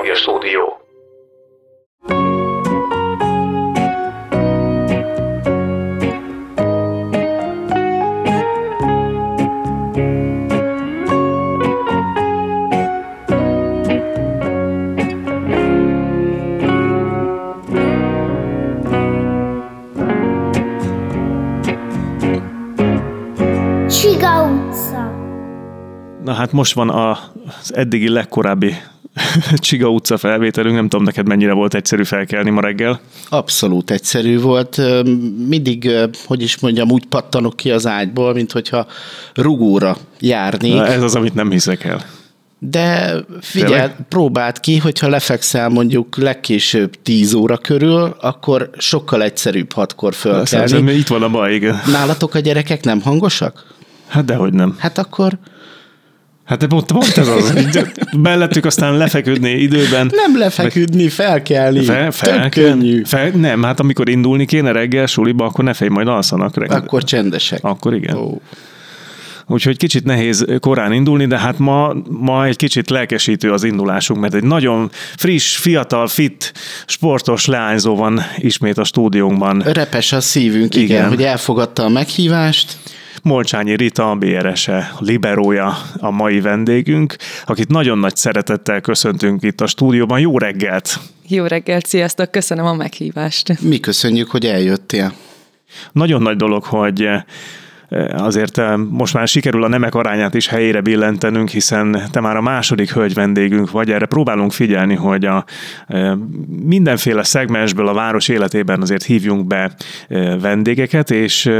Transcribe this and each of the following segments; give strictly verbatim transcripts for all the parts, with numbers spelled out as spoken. hangja stúdió. Csiga utca. Na hát most van az eddigi legkorábbi Csiga utca felvételünk, nem tudom neked mennyire volt egyszerű felkelni ma reggel. Abszolút egyszerű volt. Mindig, hogy is mondjam, úgy pattanok ki az ágyból, mint hogyha rugóra járnék. Na ez az, amit nem hiszek el. De figyelj, Tényleg? próbáld ki, hogyha lefekszel mondjuk legkésőbb tíz óra körül, akkor sokkal egyszerűbb hatkor fölkelni. Itt van a baj, igen. Nálatok a gyerekek nem hangosak? Hát dehogy nem. Hát akkor... Hát pont, pont ez az. Mellettük aztán lefeküdni időben. Nem lefeküdni, felkelni. Fel, fel, Tök könnyű. Fel, nem, hát amikor indulni kéne reggel suliba, akkor ne félj, majd alszanak reggel. Akkor csendesek. Akkor igen. Oh. Úgyhogy kicsit nehéz korán indulni, de hát ma, ma egy kicsit lelkesítő az indulásunk, mert egy nagyon friss, fiatal, fit, sportos leányzó van ismét a stúdiónkban. Repes a szívünk, igen, igen hogy elfogadta a meghívást. Molcsányi Rita, a bé er es e liberója a mai vendégünk, akit nagyon nagy szeretettel köszöntünk itt a stúdióban. Jó reggelt! Jó reggelt, sziasztok! Köszönöm a meghívást! Mi köszönjük, hogy eljöttél. Nagyon nagy dolog, hogy azért most már sikerül a nemek arányát is helyére billentenünk, hiszen te már a második hölgy vendégünk vagy. Erre próbálunk figyelni, hogy a mindenféle szegmensből a város életében azért hívjunk be vendégeket, és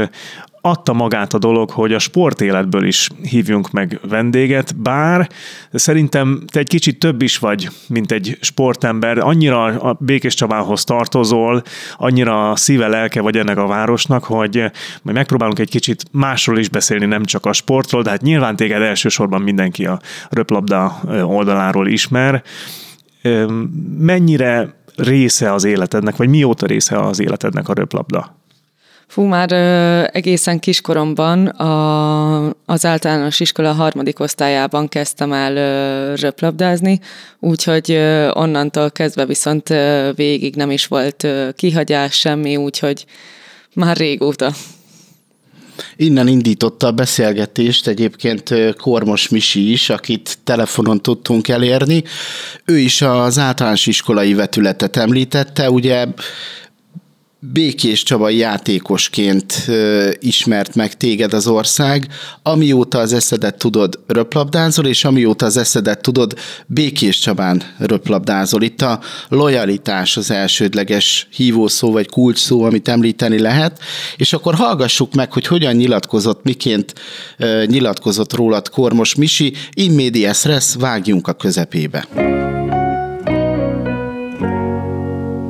adta magát a dolog, hogy a sportéletből is hívjunk meg vendéget, bár szerintem te egy kicsit több is vagy, mint egy sportember, annyira a Békéscsabához tartozol, annyira szíve, lelke vagy ennek a városnak, hogy majd megpróbálunk egy kicsit másról is beszélni, nem csak a sportról, de hát nyilván téged elsősorban mindenki a röplabda oldaláról ismer. Mennyire része az életednek, vagy mióta része az életednek a röplabda? Fú, már ö, egészen kiskoromban a, az általános iskola harmadik osztályában kezdtem el ö, röplabdázni, úgyhogy ö, onnantól kezdve viszont ö, végig nem is volt ö, kihagyás semmi, úgyhogy már régóta. Innen indította a beszélgetést egyébként Kormos Misi is, akit telefonon tudtunk elérni. Ő is az általános iskolai vetületet említette, ugye... Békéscsabai játékosként ö, ismert meg téged az ország, amióta az eszedet tudod röplabdázol, és amióta az eszedet tudod Békéscsabán röplabdázol. Itt a lojalitás az elsődleges hívószó vagy kulcsszó, amit említeni lehet, és akkor hallgassuk meg, hogy hogyan nyilatkozott, miként ö, nyilatkozott rólad Kormos Misi, in medias res, vágjunk a közepébe.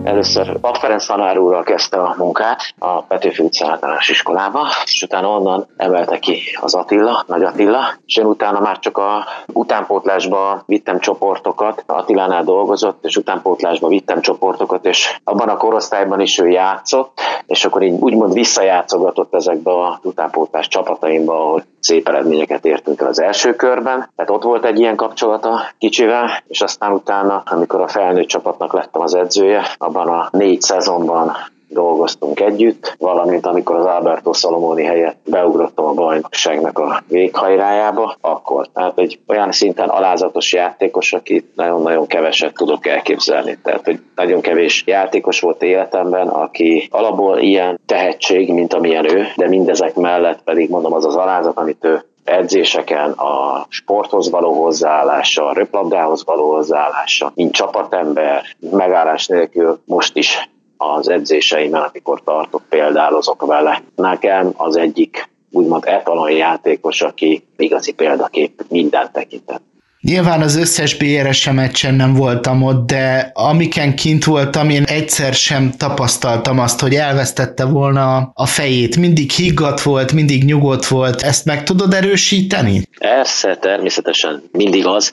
Először Pak Ferenc tanár úrral kezdte a munkát a Petőfi utca általános iskolába, és utána onnan emelte ki az Attila, Nagy Attila, és én utána már csak a utánpótlásba vittem csoportokat, Attilánál dolgozott, és utánpótlásba vittem csoportokat, és abban a korosztályban is ő játszott, és akkor így úgymond visszajátszogatott ezekbe az utánpótlás csapataimba, ahol szép eredményeket értünk el az első körben, tehát ott volt egy ilyen kapcsolata kicsivel, és aztán utána, amikor a felnőtt csapatnak lettem az edzője, abban a négy szezonban dolgoztunk együtt, valamint amikor az Alberto Salomóni helyett beugrottam a bajnokságnak a véghajrájába, akkor. Tehát egy olyan szinten alázatos játékos, akit nagyon-nagyon keveset tudok elképzelni. Tehát, hogy nagyon kevés játékos volt életemben, aki alapból ilyen tehetség, mint amilyen ő, de mindezek mellett pedig mondom az az alázat, amit ő edzéseken, a sporthoz való hozzáállása, a röplabdához való hozzáállása, mint csapatember, megállás nélkül most is az edzéseimen, amikor tartok, példálozok vele. Nekem az egyik úgymond etalon játékos, aki igazi példakép minden tekintetben. Nyilván az összes bé er es e meccsen nem voltam ott, de amiken kint voltam, én egyszer sem tapasztaltam azt, hogy elvesztette volna a fejét. Mindig higgadt volt, mindig nyugodt volt. Ezt meg tudod erősíteni? Persze, természetesen mindig az.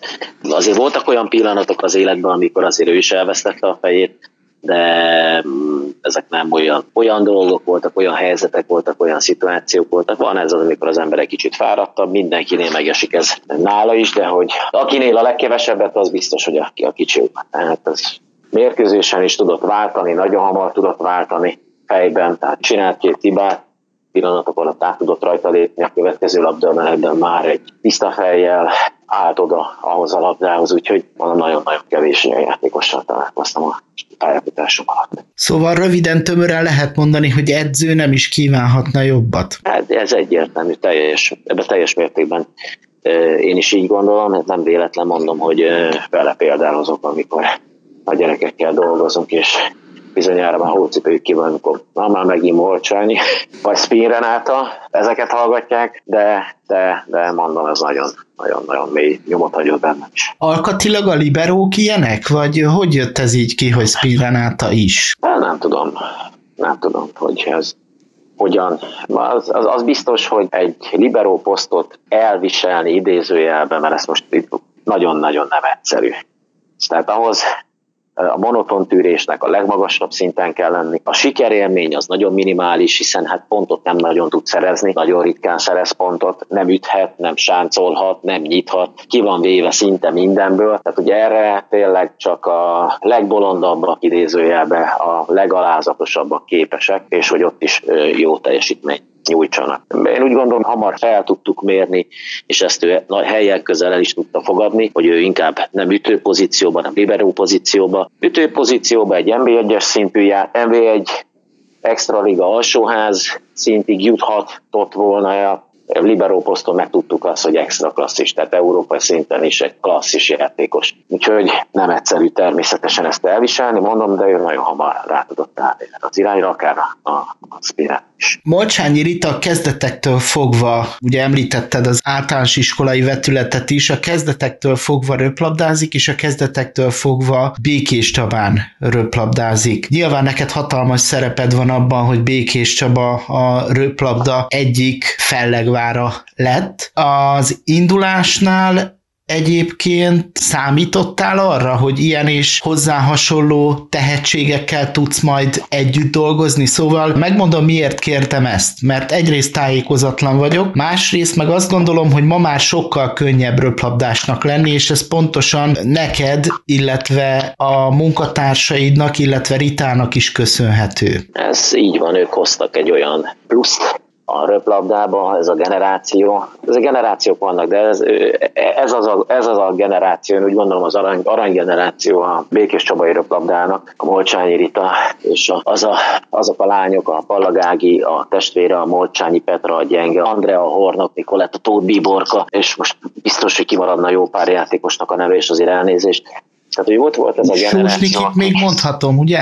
Azért voltak olyan pillanatok az életben, amikor azért ő is elvesztette a fejét, de ezek nem olyan, olyan dolgok voltak, olyan helyzetek voltak, olyan szituációk voltak. Van ez az, amikor az ember egy kicsit fáradtabb, mindenkinél megesik ez nála is, de hogy akinél a legkevesebbet, az biztos, hogy aki a kicsi. Tehát ez mérkőzésen is tudott váltani, nagyon hamar tudott váltani fejben, tehát csinált két hibát, pillanatok alatt át tudott rajta lépni, a következő labdamenetben már egy tiszta fejjel állt oda ahhoz a labdához, úgyhogy nagyon-nagyon kevés ilyen játékossal találkoztam a pályafutásom alatt. Szóval röviden, tömören lehet mondani, hogy edző nem is kívánhatna jobbat? Hát ez egyértelmű, teljes, ebben teljes mértékben én is így gondolom, hát nem véletlen mondom, hogy vele példálozok, amikor a gyerekekkel dolgozunk, és bizonyára már hócipőjük ki van, amikor na, már megint Molcsányi, vagy Spin Renáta, ezeket hallgatják, de, de, de mondom, ez nagyon-nagyon mély nyomot hagyott bennem is. Alkatilag a liberók ilyenek? Vagy hogy jött ez így ki, hogy Spin Renáta is? De nem tudom, nem tudom, hogy ez hogyan. Az, az, az biztos, hogy egy liberó posztot elviselni idézőjelben, mert ez most itt nagyon-nagyon nem egyszerű. Tehát ahhoz a monoton tűrésnek a legmagasabb szinten kell lenni. A sikerélmény az nagyon minimális, hiszen hát pontot nem nagyon tud szerezni, nagyon ritkán szerez pontot, nem üthet, nem sáncolhat, nem nyithat, ki van véve szinte mindenből. Tehát ugye erre tényleg csak a legbolondabbak idézőjelben, a legalázatosabbak képesek, és hogy ott is jó teljesítmény nyújtsanak. Én úgy gondolom, hamar fel tudtuk mérni, és ezt ő nagy helyen közel el is tudta fogadni, hogy ő inkább nem ütő pozícióban, nem liberó pozícióban. Ütő pozícióban egy en bé egyes szintű jár, en bé egy extra liga alsóház szintig juthatott volna el. Liberó poszton meg tudtuk azt, hogy extra klasszis, tehát európai szinten is egy klasszis játékos. Úgyhogy nem egyszerű természetesen ezt elviselni, mondom, de ő nagyon hamar rá tudott állni az irányra, akár a, a Spirát is. Molcsányi Rita kezdetektől fogva, ugye említetted az általános iskolai vetületet is, a kezdetektől fogva röplabdázik, és a kezdetektől fogva Békéscsabán röplabdázik. Nyilván neked hatalmas szereped van abban, hogy Békéscsaba a röplabda egyik fellegvára lett. Az indulásnál egyébként számítottál arra, hogy ilyen és hozzá hasonló tehetségekkel tudsz majd együtt dolgozni? Szóval megmondom, miért kértem ezt, mert egyrészt tájékozatlan vagyok, másrészt meg azt gondolom, hogy ma már sokkal könnyebb röplabdásnak lenni, és ez pontosan neked, illetve a munkatársaidnak, illetve Ritának is köszönhető. Ez így van, ők hoztak egy olyan pluszt a röplabdába, ez a generáció, ez a generációk vannak, de ez, ez, az, a, ez az a generáció, úgy gondolom az arany, arany generáció a Békéscsabai röplabdának, a Molcsányi Rita, és a, az a, azok a lányok, a Pallagági, a testvére, a Molcsányi Petra, a Gyenge Andrea, a Hornok Nikoletta, a Tóth Biborka, és most biztos, hogy kimaradna jó pár játékosnak a neve, és azért elnézést. Tehát, hogy ott volt ez a generáció. Sós Nikit még mondhatom, ugye?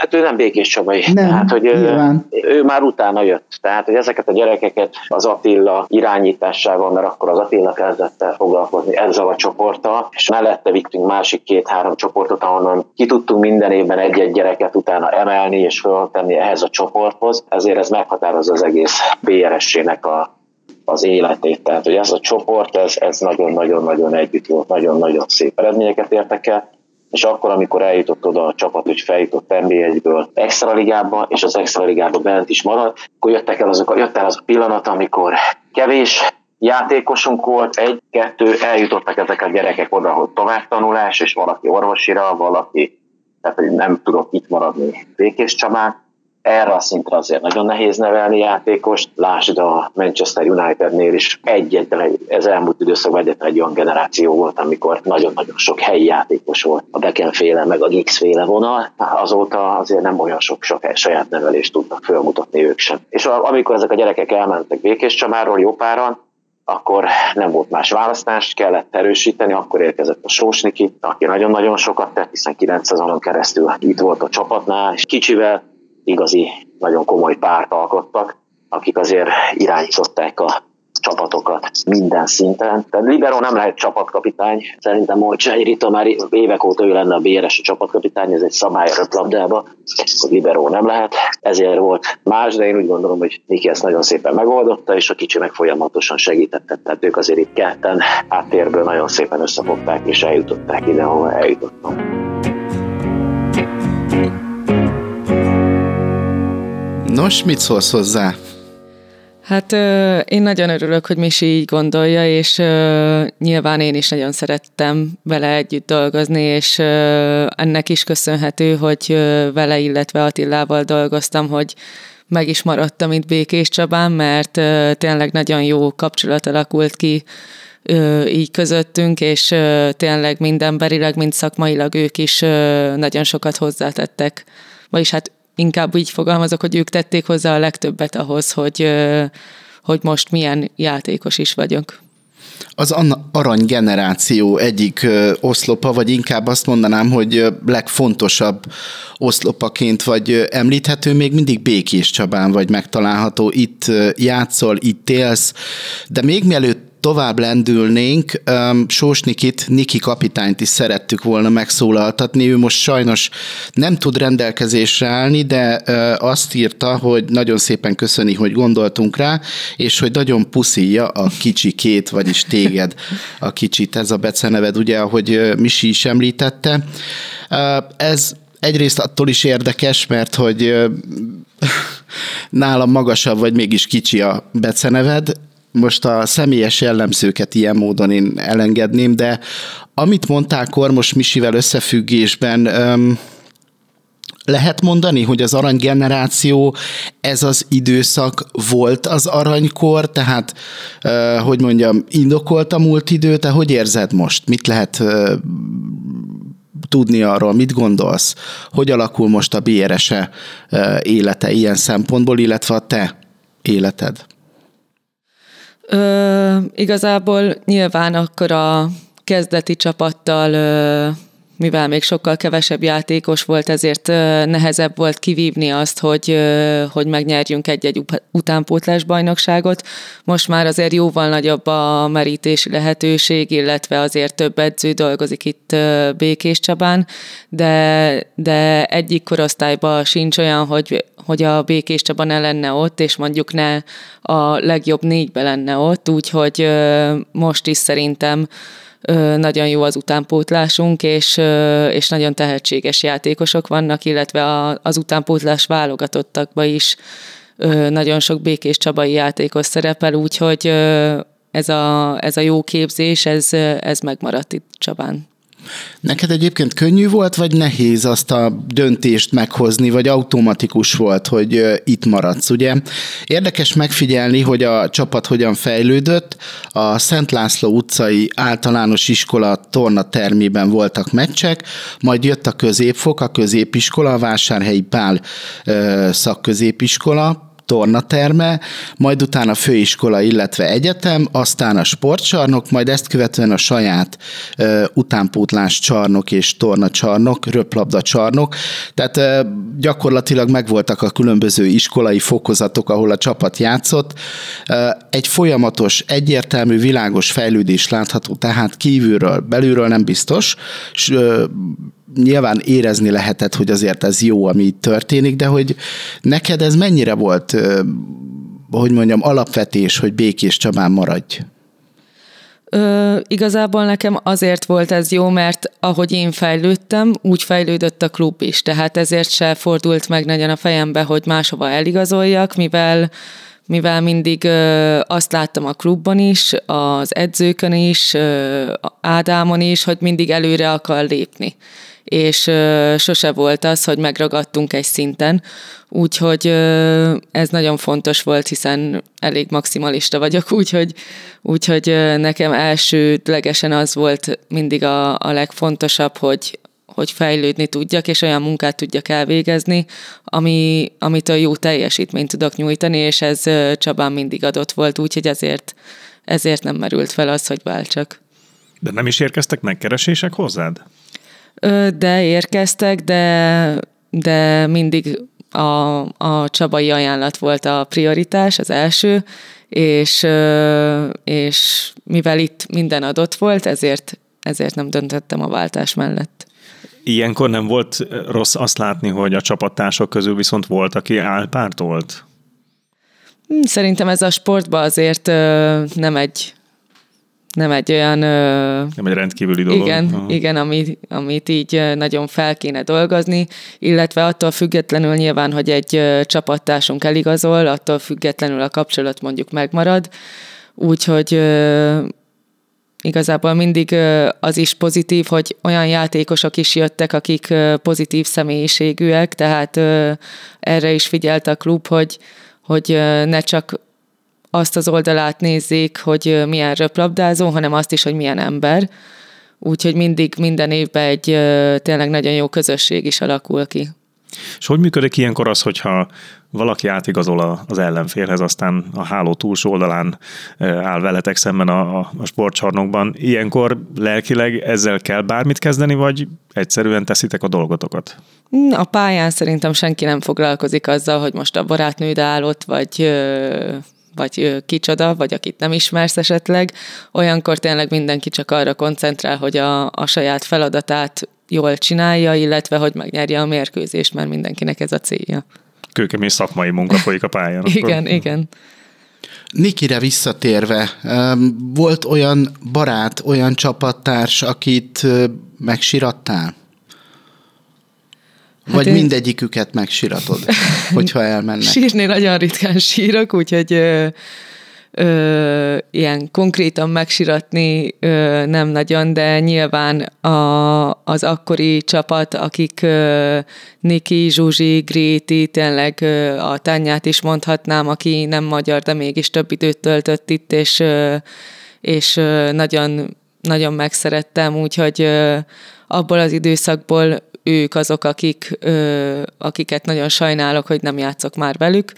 Hát ő nem Békéscsabai. Nem, tehát, hogy ő, ő már utána jött. Tehát, hogy ezeket a gyerekeket az Attila irányításával, mert akkor az Attila kezdett el foglalkozni ezzel a csoporttal, és mellette vittünk másik két-három csoportot, ahonnan ki tudtunk minden évben egy-egy gyereket utána emelni és föltenni ehhez a csoporthoz. Ezért ez meghatározza az egész bé er es-ének a az életét. Tehát, hogy ez a csoport, ez, ez nagyon-nagyon-nagyon együtt volt, nagyon-nagyon szép eredményeket értek el, és akkor, amikor eljutott oda a csapat, hogy feljutott en bé egyből extraligába, és az extraligába bent is maradt, akkor jöttek el azok, jött el az a pillanat, amikor kevés játékosunk volt, egy-kettő, eljutottak ezek a gyerekek oda, hogy továbbtanulás, és valaki orvosira, valaki, tehát nem tudok itt maradni Békéscsabán. Erre a szintre azért nagyon nehéz nevelni játékost, lásd a Manchester Unitednél is egyetlen, ez elmúlt időszakban egyetlen egy olyan generáció volt, amikor nagyon-nagyon sok helyi játékos volt, a Beckenféle meg a Giggsféle vonal, azóta azért nem olyan sok-sok saját nevelést tudnak fölmutatni ők sem. És amikor ezek a gyerekek elmentek Békéscsabáról jó páran, akkor nem volt más választást, kellett erősíteni, akkor érkezett a Sós Niki, aki nagyon-nagyon sokat tett, hiszen kilenc szezonon keresztül itt volt a csapatnál, és kicsivel igazi, nagyon komoly párt alkottak, akik azért irányították a csapatokat minden szinten. Tehát liberó nem lehet csapatkapitány. Szerintem Molcsányi Rita már évek óta ő lenne a bé er es csapatkapitány, ez egy szabály a röplabdában, hogy liberó nem lehet. Ezért volt más, de én úgy gondolom, hogy Niki ezt nagyon szépen megoldotta, és a kicsi meg folyamatosan segítette. Tehát ők azért itt ketten háttérből nagyon szépen összefogták, és eljutották ide, ahol eljutottak. Nos, mit szólsz hozzá? Hát én nagyon örülök, hogy Misi így gondolja, és nyilván én is nagyon szerettem vele együtt dolgozni, és ennek is köszönhető, hogy vele, illetve Attilával dolgoztam, hogy meg is maradtam itt Békéscsabán, mert tényleg nagyon jó kapcsolat alakult ki így közöttünk, és tényleg mind emberileg, mind szakmailag ők is nagyon sokat hozzátettek. Vagyis hát inkább így fogalmazok, hogy ők tették hozzá a legtöbbet ahhoz, hogy, hogy most milyen játékos is vagyok. Az aranygeneráció egyik oszlopa, vagy inkább azt mondanám, hogy legfontosabb oszlopaként vagy említhető, még mindig Békéscsabán vagy megtalálható, itt játszol, itt élsz, de még mielőtt tovább lendülnénk, Sós Nikit, Niki kapitányt is szerettük volna megszólaltatni. Ő most sajnos nem tud rendelkezésre állni, de azt írta, hogy nagyon szépen köszöni, hogy gondoltunk rá, és hogy nagyon puszilja a kicsikét, vagyis téged a kicsit. Ez a beceneved, ugye, ahogy Misi is említette. Ez egyrészt attól is érdekes, mert hogy nálam magasabb, vagy mégis kicsi a beceneved. Most a személyes jellemzőket ilyen módon én elengedném, de amit mondtál Kormos Misivel összefüggésben, öm, lehet mondani, hogy az aranygeneráció, ez az időszak volt az aranykor, tehát, ö, hogy mondjam, indokolt a múlt idő, te hogy érzed most? Mit lehet ö, tudni arról, mit gondolsz? Hogy alakul most a bé er es e ö, élete ilyen szempontból, illetve a te életed? Ö, igazából nyilván akkor a kezdeti csapattal, ö, mivel még sokkal kevesebb játékos volt, ezért ö, nehezebb volt kivívni azt, hogy, ö, hogy megnyerjünk egy-egy utánpótlás bajnokságot. Most már azért jóval nagyobb a merítési lehetőség, illetve azért több edző dolgozik itt ö, Békéscsabán, de, de egyik korosztályban sincs olyan, hogy hogy a Békéscsaba ne lenne ott, és mondjuk ne a legjobb négybe lenne ott, úgyhogy most is szerintem nagyon jó az utánpótlásunk, és, és nagyon tehetséges játékosok vannak, illetve az utánpótlás válogatottakban is nagyon sok békéscsabai játékos szerepel, úgyhogy ez a, ez a jó képzés, ez, ez megmaradt itt Csabán. Neked egyébként könnyű volt, vagy nehéz azt a döntést meghozni, vagy automatikus volt, hogy itt maradsz, ugye? Érdekes megfigyelni, hogy a csapat hogyan fejlődött. A Szent László utcai általános iskola tornatermében voltak meccsek, majd jött a középfok, a középiskola, a Vásárhelyi Pál szakközépiskola tornaterme, majd utána főiskola, illetve egyetem, aztán a sportcsarnok, majd ezt követően a saját ö, utánpótlás csarnok és tornacsarnok, röplabda csarnok. Tehát ö, gyakorlatilag megvoltak a különböző iskolai fokozatok, ahol a csapat játszott. Ö, egy folyamatos, egyértelmű, világos fejlődés látható, tehát kívülről, belülről nem biztos, s, ö, nyilván érezni lehetett, hogy azért ez jó, ami itt történik, de hogy neked ez mennyire volt, hogy mondjam, alapvetés, hogy Békéscsabán maradj? Ö, igazából nekem azért volt ez jó, mert ahogy én fejlődtem, úgy fejlődött a klub is, tehát ezért se fordult meg nagyon a fejembe, hogy máshova eligazoljak, mivel mivel mindig ö, azt láttam a klubban is, az edzőkön is, ö, Ádámon is, hogy mindig előre akar lépni. És ö, sose volt az, hogy megragadtunk egy szinten. Úgyhogy ö, ez nagyon fontos volt, hiszen elég maximalista vagyok, úgyhogy, úgyhogy ö, nekem elsődlegesen az volt mindig a, a legfontosabb, hogy hogy fejlődni tudjak, és olyan munkát tudjak elvégezni, ami, amitől jó teljesítményt tudok nyújtani, és ez Csabán mindig adott volt, úgyhogy ezért, ezért nem merült fel az, hogy váltsak. De nem is érkeztek megkeresések hozzád? De érkeztek, de, de mindig a, a csabai ajánlat volt a prioritás, az első, és, és mivel itt minden adott volt, ezért, ezért nem döntöttem a váltás mellett. Ilyenkor nem volt rossz azt látni, hogy a csapattársak közül viszont volt, aki álpártolt? Szerintem ez a sportban azért nem egy nem egy olyan... Nem egy rendkívüli dolog. Igen, aha. igen ami, amit így nagyon fel kéne dolgozni, illetve attól függetlenül nyilván, hogy egy csapattársunk eligazol, attól függetlenül a kapcsolat mondjuk megmarad, úgyhogy igazából mindig az is pozitív, hogy olyan játékosok is jöttek, akik pozitív személyiségűek, tehát erre is figyelt a klub, hogy, hogy ne csak azt az oldalát nézzék, hogy milyen röplabdázó, hanem azt is, hogy milyen ember. Úgyhogy mindig, minden évben egy tényleg nagyon jó közösség is alakul ki. És hogy működik ilyenkor az, hogyha valaki átigazol az ellenfélhez, aztán a háló túlsó oldalán áll veletek szemben a, a sportcsarnokban. Ilyenkor lelkileg ezzel kell bármit kezdeni, vagy egyszerűen teszitek a dolgotokat? A pályán szerintem senki nem foglalkozik azzal, hogy most a barátnőd állott, vagy... vagy kicsoda, vagy akit nem ismersz esetleg, olyankor tényleg mindenki csak arra koncentrál, hogy a, a saját feladatát jól csinálja, illetve hogy megnyerje a mérkőzést, mert mindenkinek ez a célja. Kőkemény szakmai munka folyik a pályán. igen, igen. Nikire visszatérve, volt olyan barát, olyan csapattárs, akit megsirattál? Hát Vagy én... mindegyiküket megsiratod, hogyha elmennek. Sírni nagyon ritkán sírok, úgyhogy ö, ö, ilyen konkrétan megsiratni ö, nem nagyon, de nyilván a, az akkori csapat, akik ö, Niki, Zsuzsi, Gréti, tényleg ö, a Tanyát is mondhatnám, aki nem magyar, de mégis több időt töltött itt, és, ö, és ö, nagyon, nagyon megszerettem, úgyhogy ö, abból az időszakból ők azok, akik, ö, akiket nagyon sajnálok, hogy nem játszok már velük.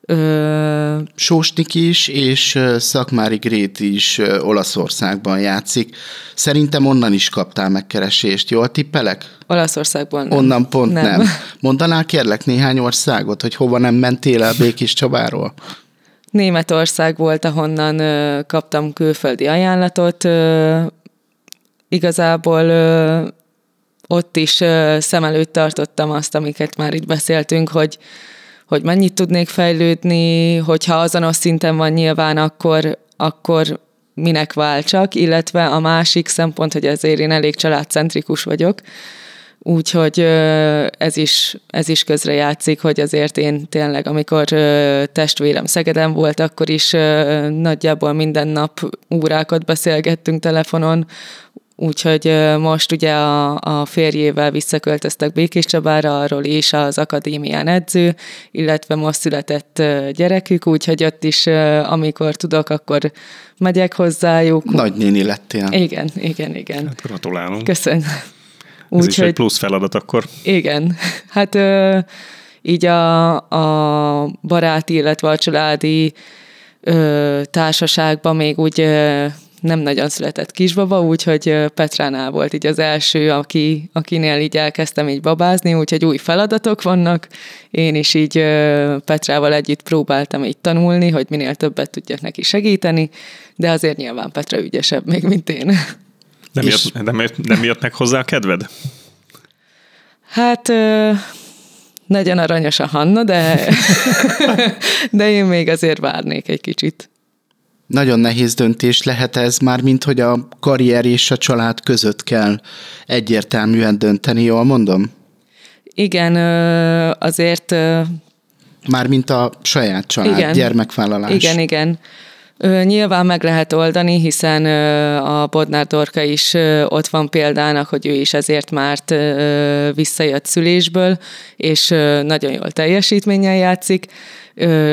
Ö... Sós Niki is, és Szakmári Grét is Olaszországban játszik. Szerintem onnan is kaptál megkeresést, jól tippelek? Olaszországból nem. Onnan pont nem. nem. Mondanál kérlek néhány országot, hogy hova nem mentél el Békéscsabáról? Németország volt, ahonnan ö, kaptam külföldi ajánlatot. Ö, igazából... Ö, Ott is ö, szem előtt tartottam azt, amiket már itt beszéltünk, hogy, hogy mennyit tudnék fejlődni, hogyha azonos szinten van nyilván, akkor, akkor minek váltsak, illetve a másik szempont, hogy ezért én elég családcentrikus vagyok, úgyhogy ö, ez is, ez is közrejátszik, hogy azért én tényleg, amikor ö, testvérem Szegeden volt, akkor is ö, nagyjából minden nap órákat beszélgettünk telefonon. Úgyhogy most ugye a, a férjével visszaköltöztek Békéscsabára, arról is az akadémián edző, illetve most született gyerekük, úgyhogy ott is, amikor tudok, akkor megyek hozzájuk. Nagynéni lettél. Igen, igen, igen. Hát gratulálunk. Köszönöm. Ez úgy, is hogy... egy plusz feladat akkor. Igen, hát így a, a baráti, illetve a családi társaságban még úgy... nem nagyon született kisbaba, úgyhogy Petránál volt így az első, aki, akinél így elkezdtem így babázni, úgyhogy új feladatok vannak. Én is így Petrával együtt próbáltam így tanulni, hogy minél többet tudjak neki segíteni, de azért nyilván Petra ügyesebb még, mint én. Nem, És... jött, nem, jött, nem jött meg hozzá a kedved? Hát... nagyon aranyos a Hanna, de, de én még azért várnék egy kicsit. Nagyon nehéz döntés lehet ez, mármint hogy a karrier és a család között kell egyértelműen dönteni, jól mondom? Igen, azért... Mármint a saját család, igen, gyermekvállalás. Igen, igen. Nyilván meg lehet oldani, hiszen a Bodnár Dorka is ott van példának, hogy ő is ezért már visszajött szülésből, és nagyon jól teljesítménnyel játszik,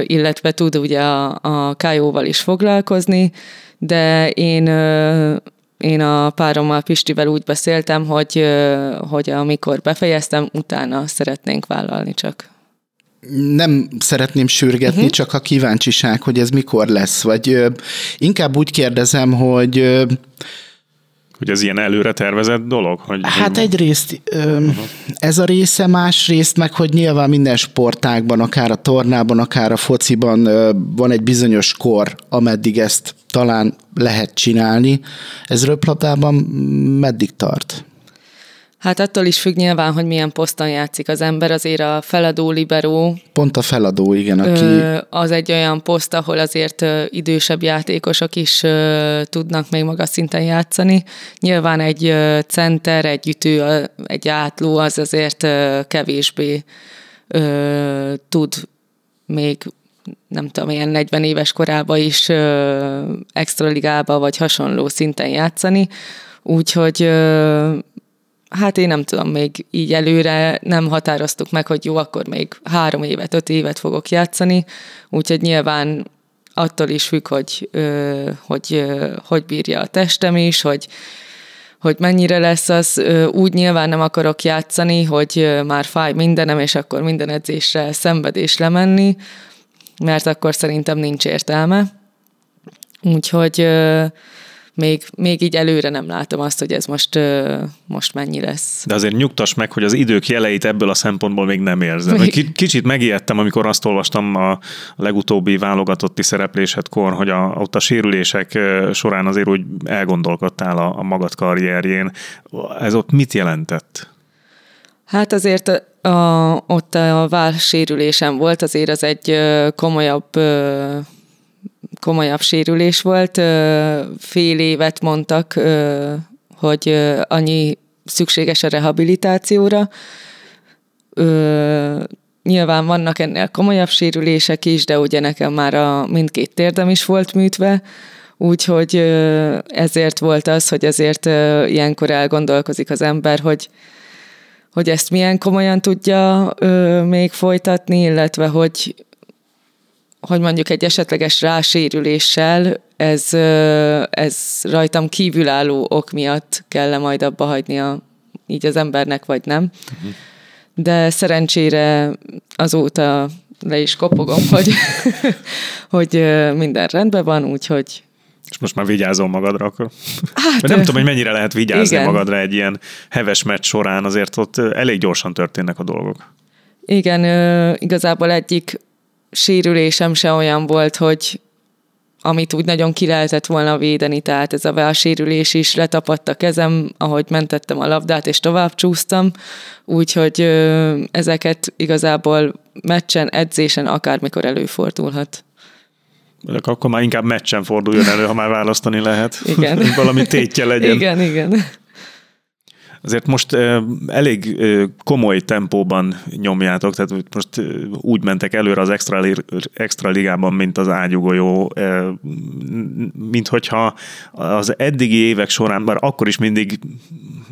illetve tud ugye a, a kájóval is foglalkozni, de én, én a párommal, Pistivel úgy beszéltem, hogy, hogy amikor befejeztem, utána szeretnénk vállalni csak. Nem szeretném sürgetni, uh-huh. csak a kíváncsiság, hogy ez mikor lesz, vagy ö, inkább úgy kérdezem, hogy... Ö, hogy ez ilyen előre tervezett dolog? Hogy hát egyrészt ö, uh-huh. ez a része, másrészt meg, hogy nyilván minden sportágban, akár a tornában, akár a fociban ö, van egy bizonyos kor, ameddig ezt talán lehet csinálni. Ez röplabdában meddig tart? Hát attól is függ nyilván, hogy milyen poszton játszik az ember, azért a feladó liberó. Pont a feladó, igen, aki... Az egy olyan poszt, ahol azért idősebb játékosok is tudnak még magas szinten játszani. Nyilván egy center, egy ütő, egy átló az azért kevésbé tud még, nem tudom, ilyen negyven éves korában is extraligába vagy hasonló szinten játszani. Úgyhogy... Hát én nem tudom, még így előre nem határoztuk meg, hogy jó, akkor még három évet, öt évet fogok játszani, úgyhogy nyilván attól is függ, hogy hogy, hogy, hogy bírja a testem is, hogy, hogy mennyire lesz az. Úgy nyilván nem akarok játszani, hogy már fáj mindenem, és akkor minden edzésre szenvedésre menni, mert akkor szerintem nincs értelme. Úgyhogy... Még, még így előre nem látom azt, hogy ez most, most mennyi lesz. De azért nyugtass meg, hogy az idők jeleit ebből a szempontból még nem érzem. Még... Kicsit megijedtem, amikor azt olvastam a legutóbbi válogatotti szereplésedkor, hogy a, ott a sérülések során azért úgy elgondolkodtál a, a magad karrierjén. Ez ott mit jelentett? Hát azért a, a, ott a váll sérülésem volt, azért az egy komolyabb... komolyabb sérülés volt. Fél évet mondtak, hogy annyi szükséges a rehabilitációra. Nyilván vannak ennél komolyabb sérülések is, de ugye nekem már a mindkét térdem is volt műtve, úgyhogy ezért volt az, hogy ezért ilyenkor elgondolkozik az ember, hogy, hogy ezt milyen komolyan tudja még folytatni, illetve hogy hogy mondjuk egy esetleges rásérüléssel ez, ez rajtam kívülálló ok miatt kell majd abba hagynia így az embernek, vagy nem. Uh-huh. De szerencsére azóta le is kopogom, hogy, hogy minden rendben van, úgyhogy... És most már vigyázol magadra akkor? Hát, nem tudom, hogy mennyire lehet vigyázni igen. magadra egy ilyen heves meccs során, azért ott elég gyorsan történnek a dolgok. Igen, igazából egyik sérülésem se olyan volt, hogy amit úgy nagyon ki lehetett volna védeni, tehát ez a vállsérülés is letapadt a kezem, ahogy mentettem a labdát, és tovább csúsztam, úgyhogy ö, ezeket igazából meccsen, edzésen akármikor előfordulhat. De akkor már inkább meccsen forduljon elő, ha már választani lehet. Igen. Valami tétje legyen. Igen, igen. Azért most elég komoly tempóban nyomjátok, tehát most úgy mentek előre az extra, extra ligában, mint az ágyugolyó, mint hogyha az eddigi évek során, már akkor is mindig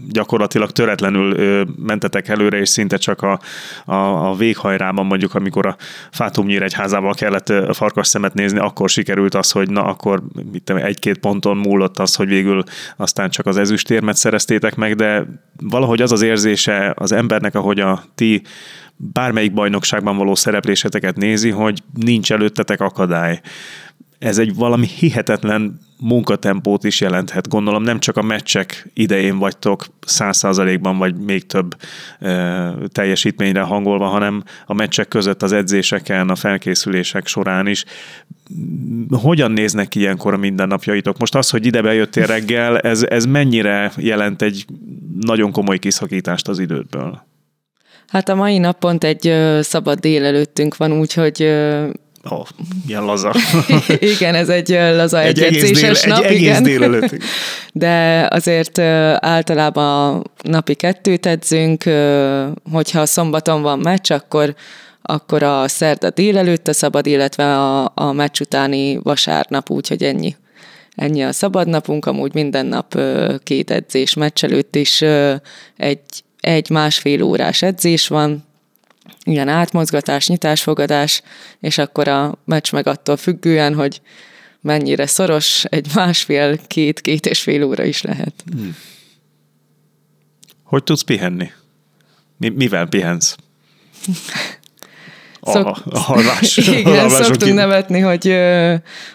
gyakorlatilag töretlenül mentetek előre, és szinte csak a, a, a véghajrában, mondjuk amikor a Fátumnyíregyházával kellett a farkas szemet nézni, akkor sikerült az, hogy na akkor mit tudom, egy-két ponton múlott az, hogy végül aztán csak az ezüstérmet szereztétek meg, de valahogy az az érzése az embernek, ahogy a ti bármelyik bajnokságban való szerepléseteket nézi, hogy nincs előttetek akadály. Ez egy valami hihetetlen munkatempót is jelenthet. Gondolom nem csak a meccsek idején vagytok száz százalékban, vagy még több ö, teljesítményre hangolva, hanem a meccsek között, az edzéseken, a felkészülések során is. Hogyan néznek ki ilyenkor a mindennapjaitok? Most az, hogy ide bejöttél reggel, ez, ez mennyire jelent egy nagyon komoly kiszakítást az idődből? Hát a mai nap pont egy ö, szabad délelőttünk van, úgyhogy... Ö... Oh, ilyen laza. Igen, ez egy laza egy edzéses nap. Egy egész délelőtt. De azért általában napi kettőt edzünk, hogyha szombaton van meccs, akkor, akkor a szerda délelőtt a szabad, illetve a, a meccs utáni vasárnap, úgyhogy ennyi. Ennyi a szabad napunk, amúgy minden nap két edzés, meccs előtt is egy, egy másfél órás edzés van, igen, átmozgatás, nyitásfogadás, és akkor a meccs meg attól függően, hogy mennyire szoros, egy másfél, két, két és fél óra is lehet. Hmm. Hogy tudsz pihenni? Mi, mivel pihensz? Szok... A, a halvás. Igen, a szoktunk így nevetni, hogy,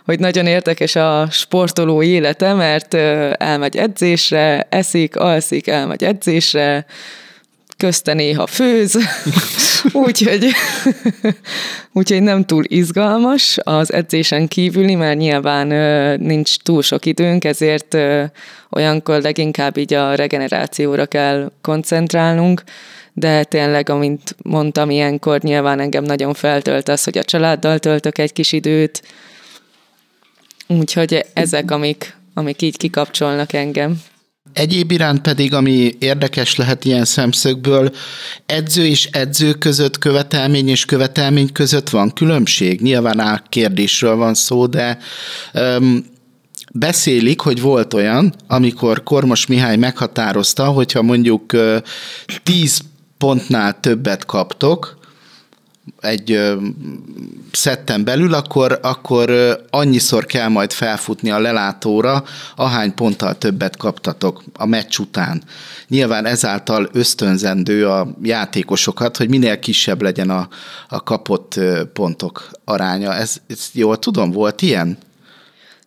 hogy nagyon érdekes a sportoló élete, mert elmegy edzésre, eszik, alszik, elmegy edzésre, közte néha főz, úgyhogy úgy, nem túl izgalmas az edzésen kívüli, mert nyilván ö, nincs túl sok időnk, ezért ö, olyankor leginkább így a regenerációra kell koncentrálnunk, de tényleg, amint mondtam, ilyenkor nyilván engem nagyon feltölt az, hogy a családdal töltök egy kis időt, úgyhogy ezek, amik, amik így kikapcsolnak engem. Egyéb iránt pedig, ami érdekes lehet ilyen szemszögből, edző és edző között, követelmény és követelmény között van különbség? Nyilván álkérdésről van szó, de um, beszélik, hogy volt olyan, amikor Kormos Mihály meghatározta, hogyha mondjuk uh, tíz pontnál többet kaptok egy uh, szetten belül, akkor, akkor uh, annyiszor kell majd felfutni a lelátóra, ahány ponttal többet kaptatok a meccs után. Nyilván ezáltal ösztönzendő a játékosokat, hogy minél kisebb legyen a, a kapott uh, pontok aránya. Ez, ez jól tudom, volt ilyen?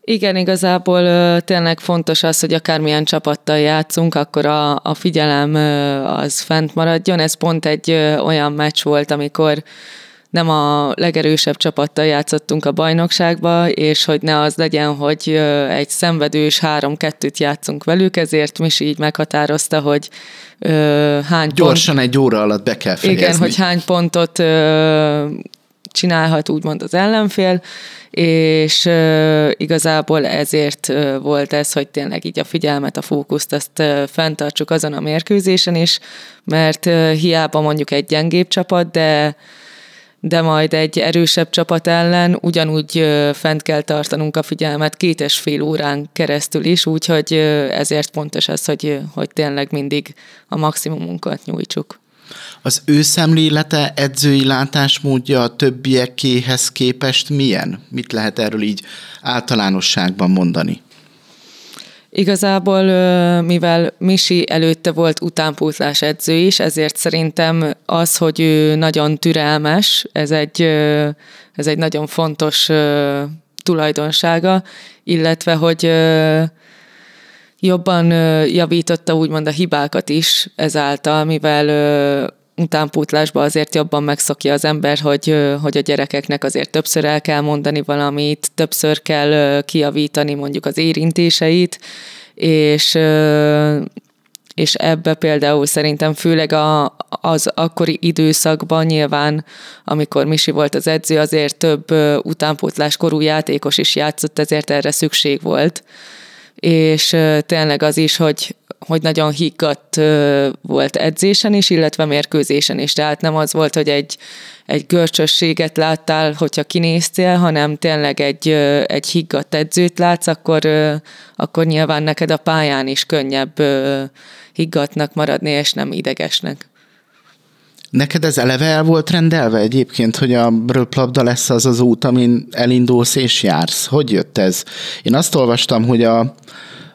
Igen, igazából ö, tényleg fontos az, hogy akármilyen csapattal játszunk, akkor a, a figyelem ö, az fent maradjon. Ez pont egy ö, olyan meccs volt, amikor nem a legerősebb csapattal játszottunk a bajnokságba, és hogy ne az legyen, hogy ö, egy szenvedős három-kettőt játszunk velük, ezért Misi így meghatározta, hogy ö, hány Gyorsan pont... egy óra alatt be kell fejezni. Igen, hogy hány pontot... Ö, csinálhat úgymond az ellenfél, és uh, igazából ezért uh, volt ez, hogy tényleg így a figyelmet, a fókuszt, azt uh, fenntartsuk azon a mérkőzésen is, mert uh, hiába mondjuk egy gyengébb csapat, de, de majd egy erősebb csapat ellen ugyanúgy uh, fent kell tartanunk a figyelmet két és fél órán keresztül is, úgyhogy uh, ezért pontos az, hogy, hogy tényleg mindig a maximumunkat nyújtsuk. Az ő szemlélete, edzői látásmódja a többiekéhez képest milyen? Mit lehet erről így általánosságban mondani? Igazából, mivel Misi előtte volt utánpótlás edző is, ezért szerintem az, hogy ő nagyon türelmes, ez egy, ez egy nagyon fontos tulajdonsága, illetve, hogy jobban javította úgymond a hibákat is ezáltal, mivel ö, utánpótlásban azért jobban megszokja az ember, hogy, ö, hogy a gyerekeknek azért többször el kell mondani valamit, többször kell ö, kijavítani mondjuk az érintéseit, és, ö, és ebbe például szerintem főleg a, az akkori időszakban nyilván, amikor Misi volt az edző, azért több ö, utánpótláskorú játékos is játszott, ezért erre szükség volt. És tényleg az is, hogy, hogy nagyon higgadt volt edzésen is, illetve mérkőzésen is. Tehát nem az volt, hogy egy, egy görcsösséget láttál, hogyha kinéztél, hanem tényleg egy, egy higgadt edzőt látsz, akkor, akkor nyilván neked a pályán is könnyebb higgadtnak maradni, és nem idegesnek. Neked ez eleve el volt rendelve egyébként, hogy a röplabda lesz az az út, amin elindulsz és jársz? Hogy jött ez? Én azt olvastam, hogy a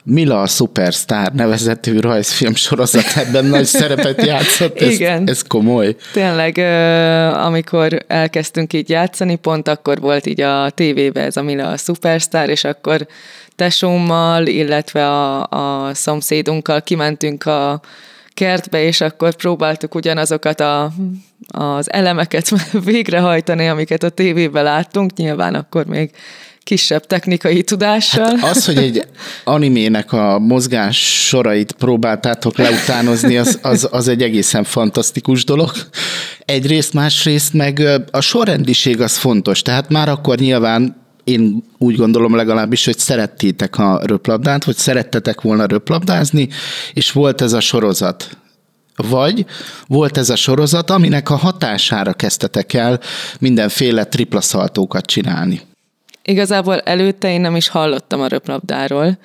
Mila a szupersztár nevezetű rajzfilm sorozat ebben nagy szerepet játszott. Ez, igen. Ez komoly. Tényleg, amikor elkezdtünk így játszani, pont akkor volt így a tévében ez a Mila a szupersztár, és akkor tesómmal, illetve a, a szomszédunkkal kimentünk a kertbe, és akkor próbáltuk ugyanazokat a, az elemeket végrehajtani, amiket a tévében láttunk, nyilván akkor még kisebb technikai tudással. Hát az, hogy egy animének a mozgás sorait próbáltátok leutánozni, az, az, az egy egészen fantasztikus dolog. Egyrészt, másrészt meg a sorrendiség az fontos, tehát már akkor nyilván én úgy gondolom legalábbis, hogy szerettétek a röplabdát, vagy szerettetek volna röplabdázni, és volt ez a sorozat. Vagy volt ez a sorozat, aminek a hatására kezdtetek el mindenféle triplaszaltókat csinálni. Igazából előtte én nem is hallottam a röplabdáról,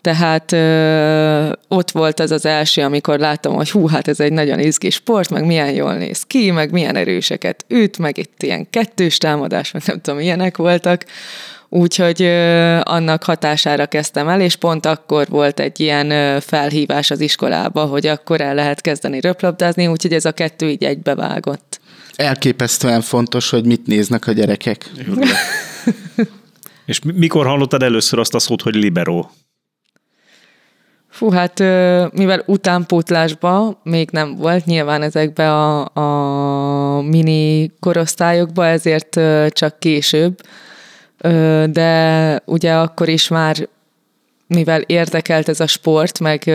tehát ö, ott volt az az első, amikor láttam, hogy hú, hát ez egy nagyon izgi sport, meg milyen jól néz ki, meg milyen erőseket üt, meg itt ilyen kettős támadás, meg nem tudom, ilyenek voltak. Úgyhogy ö, annak hatására kezdtem el, és pont akkor volt egy ilyen ö, felhívás az iskolába, hogy akkor el lehet kezdeni röplabdázni, úgyhogy ez a kettő így egybevágott. Elképesztően fontos, hogy mit néznek a gyerekek. És mikor hallottad először azt a szót, hogy liberó? Fú, hát mivel utánpótlásban még nem volt nyilván ezekbe a, a mini korosztályokba, ezért csak később, de ugye akkor is már, mivel érdekelt ez a sport, meg,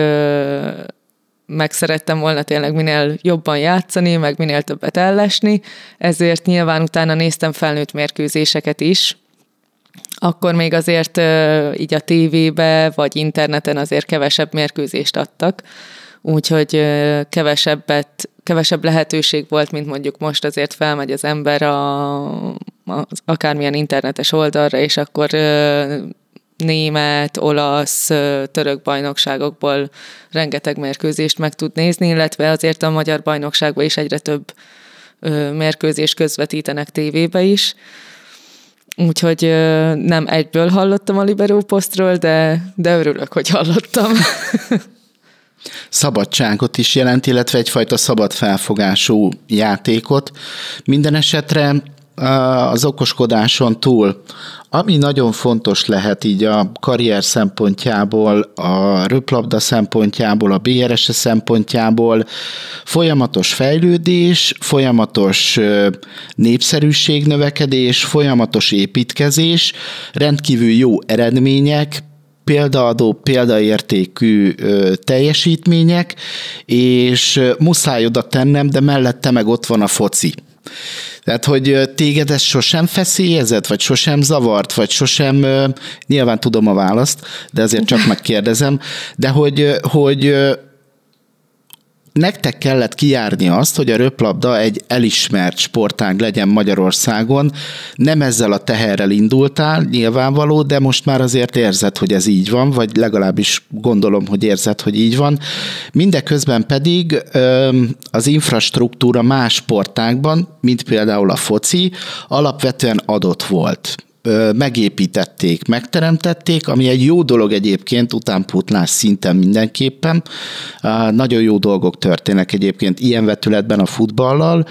meg szerettem volna tényleg minél jobban játszani, meg minél többet ellesni, ezért nyilván utána néztem felnőtt mérkőzéseket is. Akkor még azért így a tévébe vagy interneten azért kevesebb mérkőzést adtak, úgyhogy kevesebbet, kevesebb lehetőség volt, mint mondjuk most, azért felmegy az ember a, az akármilyen internetes oldalra, és akkor német, olasz, török bajnokságokból rengeteg mérkőzést meg tud nézni, illetve azért a magyar bajnokságban is egyre több mérkőzést közvetítenek tévébe is. Úgyhogy nem egyből hallottam a liberó posztról, de, de örülök, hogy hallottam. Szabadságot is jelent, illetve egyfajta szabad felfogású játékot. Minden esetre az okoskodáson túl, ami nagyon fontos lehet így a karrier szempontjából, a röplabda szempontjából, a bé er es e szempontjából, folyamatos fejlődés, folyamatos népszerűségnövekedés, folyamatos építkezés, rendkívül jó eredmények, példaadó, példaértékű ö, teljesítmények, és muszáj oda tennem, de mellette meg ott van a foci. Tehát, hogy téged ez sosem feszélyezett, vagy sosem zavart, vagy sosem, nyilván tudom a választ, de azért csak megkérdezem, de hogy, hogy nektek kellett kijárni azt, hogy a röplabda egy elismert sportág legyen Magyarországon, nem ezzel a teherrel indultál, nyilvánvaló, de most már azért érzed, hogy ez így van, vagy legalábbis gondolom, hogy érzed, hogy így van. Mindeközben pedig az infrastruktúra más sportágban, mint például a foci, alapvetően adott volt. Megépítették, megteremtették, ami egy jó dolog egyébként, utánpótlás szinten mindenképpen. Nagyon jó dolgok történnek egyébként ilyen vetületben a futballal,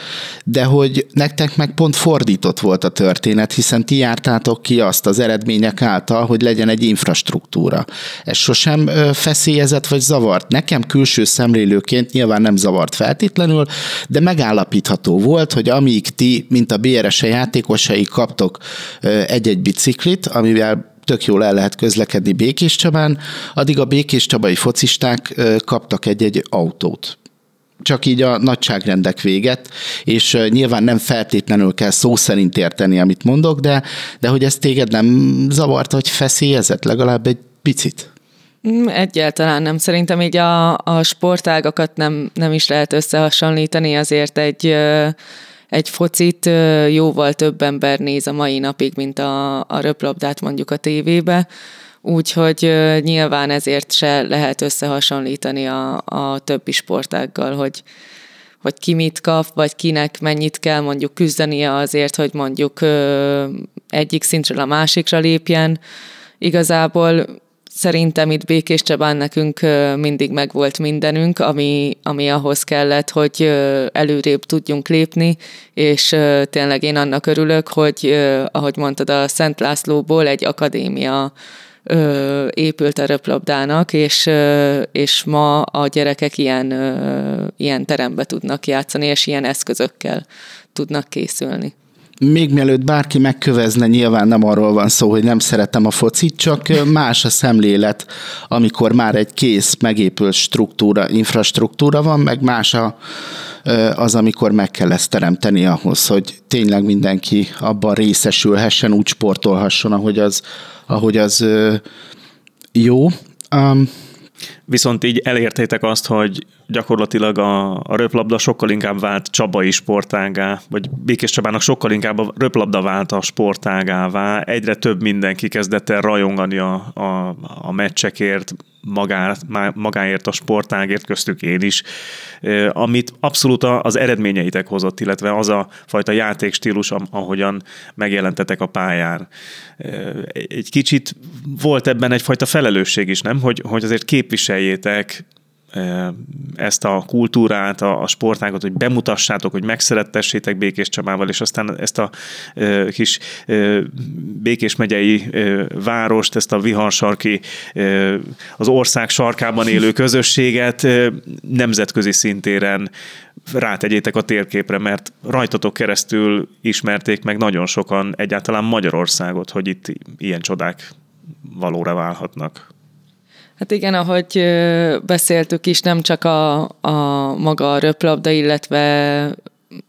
de hogy nektek meg pont fordított volt a történet, hiszen ti jártátok ki azt az eredmények által, hogy legyen egy infrastruktúra. Ez sosem feszélyezett vagy zavart. Nekem külső szemlélőként nyilván nem zavart feltétlenül, de megállapítható volt, hogy amíg ti, mint a bé er es e játékosai kaptok egy egy-egy biciklit, amivel tök jól el lehet közlekedni Békéscsabán, addig a békéscsabai focisták kaptak egy-egy autót. Csak így a nagyságrendek véget, és nyilván nem feltétlenül kell szó szerint érteni, amit mondok, de, de hogy ez téged nem zavart, vagy feszélyezett legalább egy picit? Egyáltalán nem. Szerintem így a, a sportágakat nem, nem is lehet összehasonlítani, azért egy... Egy focit jóval több ember néz a mai napig, mint a, a röplabdát mondjuk a tévébe, úgyhogy nyilván ezért se lehet összehasonlítani a, a többi sportággal, hogy, hogy ki mit kap, vagy kinek mennyit kell mondjuk küzdenie azért, hogy mondjuk egyik szintről a másikra lépjen. Igazából szerintem itt Békéscsabán nekünk mindig megvolt mindenünk, ami, ami ahhoz kellett, hogy előrébb tudjunk lépni, és tényleg én annak örülök, hogy ahogy mondtad, a Szent Lászlóból egy akadémia épült a röplabdának, és, és ma a gyerekek ilyen, ilyen terembe tudnak játszani, és ilyen eszközökkel tudnak készülni. Még mielőtt bárki megkövezne, nyilván nem arról van szó, hogy nem szeretem a focit, csak más a szemlélet, amikor már egy kész, megépült struktúra, infrastruktúra van, meg más a, az, amikor meg kell ezt teremteni ahhoz, hogy tényleg mindenki abban részesülhessen, úgy sportolhasson, ahogy az, ahogy az jó. Um, Viszont így elértétek azt, hogy gyakorlatilag a, a röplabda sokkal inkább vált csabai sportágá, vagy Békéscsabának sokkal inkább a röplabda vált a sportágává. Egyre több mindenki kezdett el rajongani a, a, a meccsekért, magá, magáért a sportágért, köztük én is, amit abszolút az eredményeitek hozott, illetve az a fajta játékstílus, ahogyan megjelentetek a pályán. Egy kicsit volt ebben egyfajta felelősség is, nem? Hogy, hogy azért képviseljétek ezt a kultúrát, a, a sportágat, hogy bemutassátok, hogy megszerettessétek Békéscsabával, és aztán ezt a e, kis e, Békés megyei e, várost, ezt a viharsarki, e, az ország sarkában élő közösséget e, nemzetközi szintéren rátegyétek a térképre, mert rajtatok keresztül ismerték meg nagyon sokan egyáltalán Magyarországot, hogy itt ilyen csodák valóra válhatnak. Hát igen, ahogy beszéltük is, nem csak a, a maga a röplabda, illetve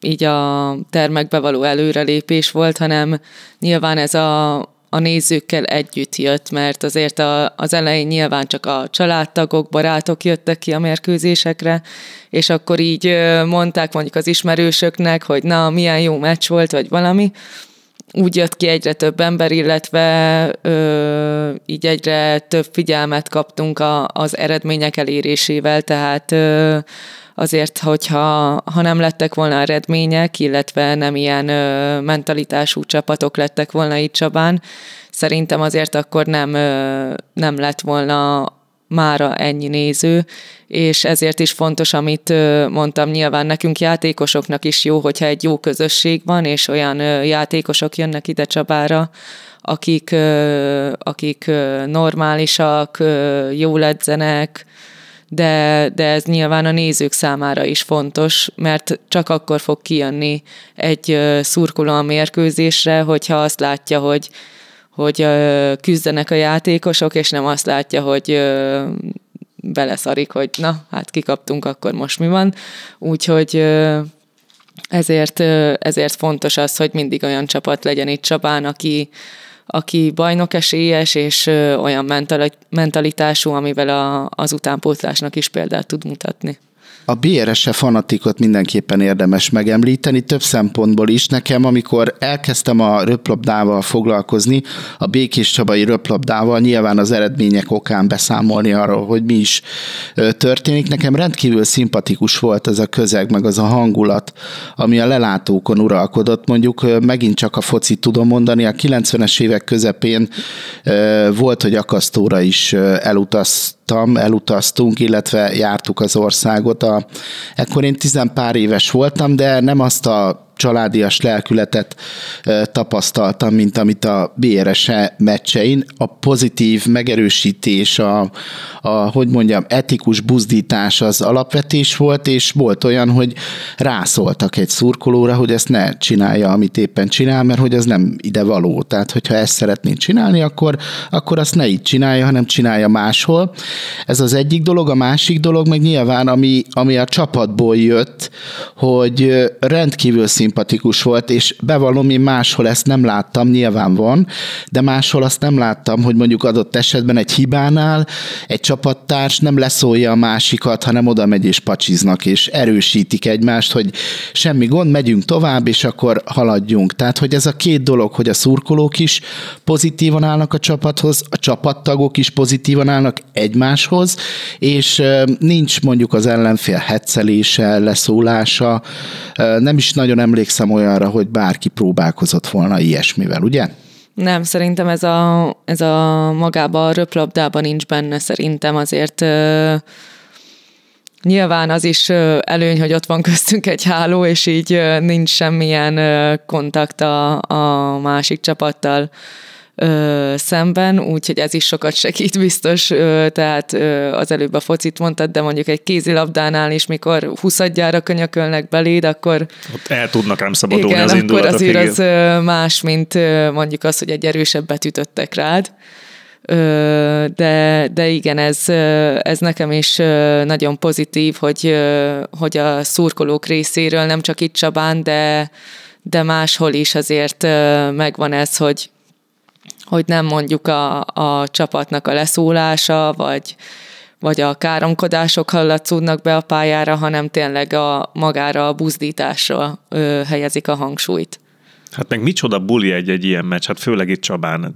így a termekbe való előrelépés volt, hanem nyilván ez a, a nézőkkel együtt jött, mert azért a, az elején nyilván csak a családtagok, barátok jöttek ki a mérkőzésekre, és akkor így mondták mondjuk az ismerősöknek, hogy na, milyen jó meccs volt, vagy valami. Úgy jött ki egyre több ember, illetve ö, így egyre több figyelmet kaptunk a, az eredmények elérésével, tehát ö, azért, hogyha ha nem lettek volna eredmények, illetve nem ilyen ö, mentalitású csapatok lettek volna itt Csabán, szerintem azért akkor nem, ö, nem lett volna mára ennyi néző, és ezért is fontos, amit mondtam, nyilván nekünk játékosoknak is jó, hogyha egy jó közösség van, és olyan játékosok jönnek ide Csabára, akik, akik normálisak, jól edzenek, de, de ez nyilván a nézők számára is fontos, mert csak akkor fog kijönni egy szurkoló a mérkőzésre, hogyha azt látja, hogy hogy küzdenek a játékosok, és nem azt látja, hogy beleszarik, hogy na, hát kikaptunk, akkor most mi van. Úgyhogy ezért, ezért fontos az, hogy mindig olyan csapat legyen itt Csabán, aki, aki bajnok esélyes, és olyan mentalitású, amivel a, az utánpótlásnak is példát tud mutatni. A bé er es e fanatikot mindenképpen érdemes megemlíteni, több szempontból is. Nekem, amikor elkezdtem a röplabdával foglalkozni, a békéscsabai röplabdával, nyilván az eredmények okán beszámolni arról, hogy mi is történik. Nekem rendkívül szimpatikus volt ez a közeg, meg az a hangulat, ami a lelátókon uralkodott. Mondjuk megint csak a focit tudom mondani, a kilencvenes évek közepén volt, hogy akasztóra is elutazt. elutaztunk, illetve jártuk az országot. A, ekkor én tizen pár éves voltam, de nem azt a családias lelkületet tapasztaltam, mint amit a bé er es e meccsein. A pozitív megerősítés, a, a hogy mondjam, etikus buzdítás az alapvetés volt, és volt olyan, hogy rászóltak egy szurkolóra, hogy ezt ne csinálja, amit éppen csinál, mert hogy az nem ide való. Tehát, hogyha ezt szeretnénk csinálni, akkor, akkor azt ne így csinálja, hanem csinálja máshol. Ez az egyik dolog, a másik dolog, meg nyilván, ami, ami a csapatból jött, hogy rendkívül szimpatikus volt, és bevallom, én máshol ezt nem láttam, nyilván van, de máshol azt nem láttam, hogy mondjuk adott esetben egy hibánál egy csapattárs nem leszólja a másikat, hanem oda megy és pacsiznak, és erősítik egymást, hogy semmi gond, megyünk tovább, és akkor haladjunk. Tehát, hogy ez a két dolog, hogy a szurkolók is pozitívan állnak a csapathoz, a csapattagok is pozitívan állnak egymáshoz, és nincs mondjuk az ellenfél heccelése, leszólása, nem is nagyon emlékszem olyanra, hogy bárki próbálkozott volna ilyesmivel, ugye? Nem, szerintem ez a, ez a magában a röplabdában nincs benne, szerintem azért ö, nyilván az is ö, előny, hogy ott van köztünk egy háló, és így ö, nincs semmilyen ö, kontakt a, a másik csapattal ö, szemben, úgyhogy ez is sokat segít biztos, ö, tehát ö, az előbb a focit mondtad, de mondjuk egy kézilabdánál is, mikor huszadjára könyökölnek beléd, akkor ott el tudnak ám szabadulni az indulat a végén. Igen, akkor azért az más, mint mondjuk az, hogy egy erősebbet ütöttek rád, ö, de, de igen, ez, ez nekem is nagyon pozitív, hogy, hogy a szurkolók részéről nem csak itt Csabán, de, de máshol is azért megvan ez, hogy hogy nem mondjuk a, a csapatnak a leszólása, vagy, vagy a káromkodások hallatszódnak be a pályára, hanem tényleg a, magára a buzdításra ö, helyezik a hangsúlyt. Hát meg micsoda buli egy-egy ilyen meccs, hát főleg itt Csabán.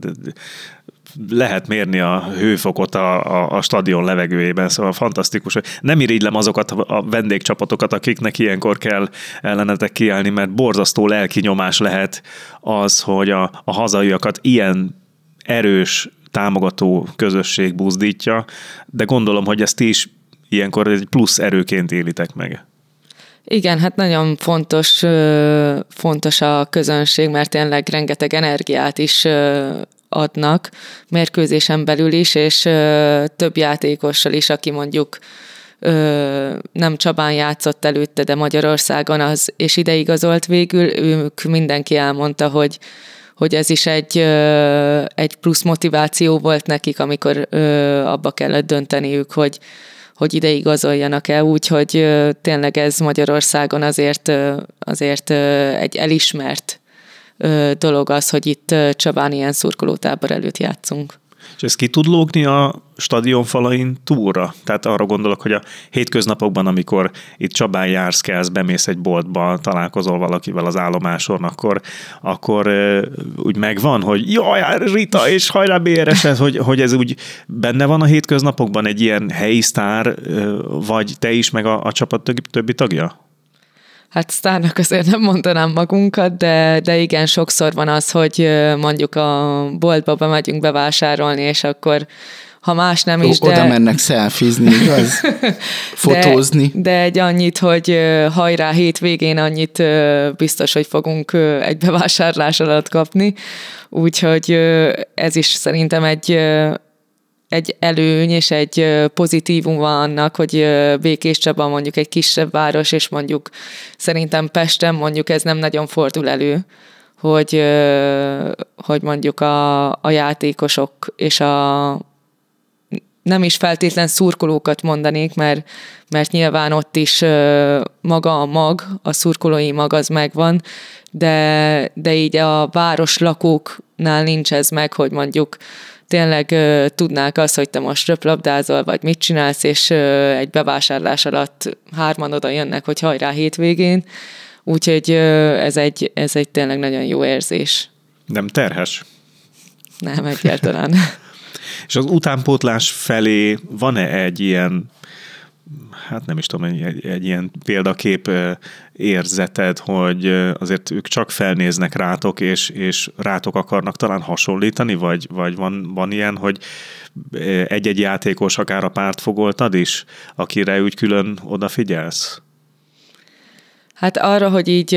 Lehet mérni a hőfokot a, a, a stadion levegőjében, szóval fantasztikus. Nem irigylem azokat a vendégcsapatokat, akiknek ilyenkor kell ellenetek kiállni, mert borzasztó lelki nyomás lehet az, hogy a, a hazaiakat ilyen erős támogató közösség buzdítja, de gondolom, hogy ezt ti is ilyenkor egy plusz erőként élitek meg. Igen, hát nagyon fontos, fontos a közönség, mert tényleg rengeteg energiát is adnak mérkőzésen belül is, és több játékossal is, aki mondjuk nem Csabán játszott előtte, de Magyarországon az, és ide igazolt végül, ők mindenki elmondta, hogy, hogy ez is egy, egy plusz motiváció volt nekik, amikor abba kellett dönteniük, hogy hogy ide igazoljanak el, úgyhogy tényleg ez Magyarországon azért, azért egy elismert dolog az, hogy itt Csabán ilyen szurkolótábor előtt játszunk. És ez ki tud lógni a stadion falain túlra? Tehát arra gondolok, hogy a hétköznapokban, amikor itt Csabán jársz, kelsz, bemész egy boltba, találkozol valakivel az állomáson, akkor, akkor úgy megvan, hogy jaj, Rita, és hajrá bé er es, hogy, hogy ez úgy benne van a hétköznapokban egy ilyen helyi sztár, vagy te is, meg a, a csapat többi tagja? Hát sztárnak azért nem mondanám magunkat, de, de igen, sokszor van az, hogy mondjuk a boltba bemegyünk bevásárolni, és akkor ha más nem is, de... Oda mennek szelfizni, igaz? Fotózni. De, de egy annyit, hogy hajrá hétvégén, annyit biztos, hogy fogunk egy bevásárlás alatt kapni. Úgyhogy ez is szerintem egy... egy előny és egy pozitívum van annak, hogy Békéscsaba mondjuk egy kisebb város, és mondjuk szerintem Pesten mondjuk ez nem nagyon fordul elő, hogy, hogy mondjuk a, a játékosok és a nem is feltétlen szurkolókat mondanék, mert, mert nyilván ott is maga a mag, a szurkolói mag az megvan, de, de így a város lakóknál nincs ez meg, hogy mondjuk tényleg ö, tudnák azt, hogy te most röplabdázol, vagy mit csinálsz, és ö, egy bevásárlás alatt hárman oda jönnek, hogy hajrá hétvégén. Úgyhogy ö, ez, egy, ez egy tényleg nagyon jó érzés. Nem terhes? Nem, egyáltalán. És az utánpótlás felé van-e egy ilyen, hát nem is tudom, egy, egy, egy ilyen példakép érzeted, hogy azért ők csak felnéznek rátok, és, és rátok akarnak talán hasonlítani, vagy, vagy van, van ilyen, hogy egy-egy játékos akár a pártfogoltad is, akire úgy külön odafigyelsz? Hát arra, hogy így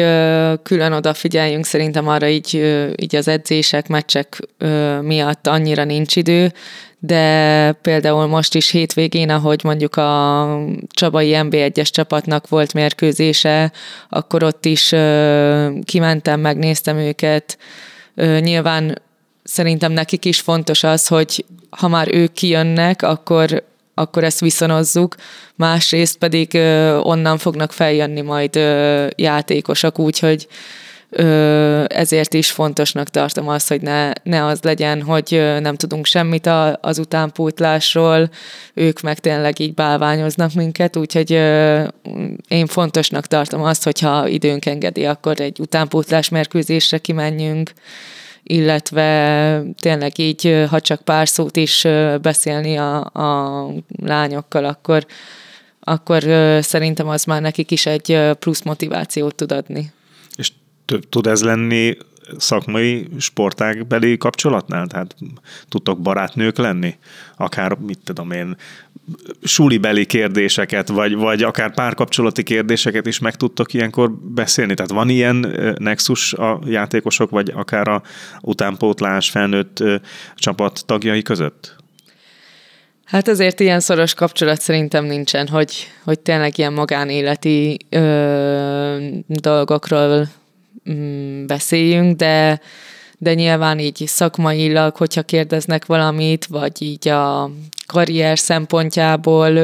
külön odafigyeljünk, szerintem arra így, így az edzések, meccsek miatt annyira nincs idő, de például most is hétvégén, ahogy mondjuk a csabai en bé egyes csapatnak volt mérkőzése, akkor ott is kimentem, megnéztem őket. Nyilván szerintem nekik is fontos az, hogy ha már ők kijönnek, akkor akkor ezt viszonozzuk, másrészt pedig ö, onnan fognak feljönni majd ö, játékosok, úgyhogy ö, ezért is fontosnak tartom azt, hogy ne, ne az legyen, hogy ö, nem tudunk semmit a, az utánpótlásról, ők meg tényleg így bálványoznak minket, úgyhogy ö, én fontosnak tartom azt, hogyha időnk engedi, akkor egy utánpótlás mérkőzésre kimenjünk, illetve tényleg így, ha csak pár szót is beszélni a, a lányokkal, akkor, akkor szerintem az már nekik is egy plusz motivációt tud adni. És tud ez lenni szakmai sportágbeli kapcsolatnál? Tehát tudtok barátnők lenni? Akár, mit tudom én, sulibeli kérdéseket, vagy, vagy akár párkapcsolati kérdéseket is meg tudtok ilyenkor beszélni? Tehát van ilyen nexus a játékosok, vagy akár a utánpótlás felnőtt csapat tagjai között? Hát azért ilyen szoros kapcsolat szerintem nincsen, hogy, hogy tényleg ilyen magánéleti ö, dolgokról mm, beszéljünk, de de nyilván így szakmailag, hogyha kérdeznek valamit, vagy így a karrier szempontjából,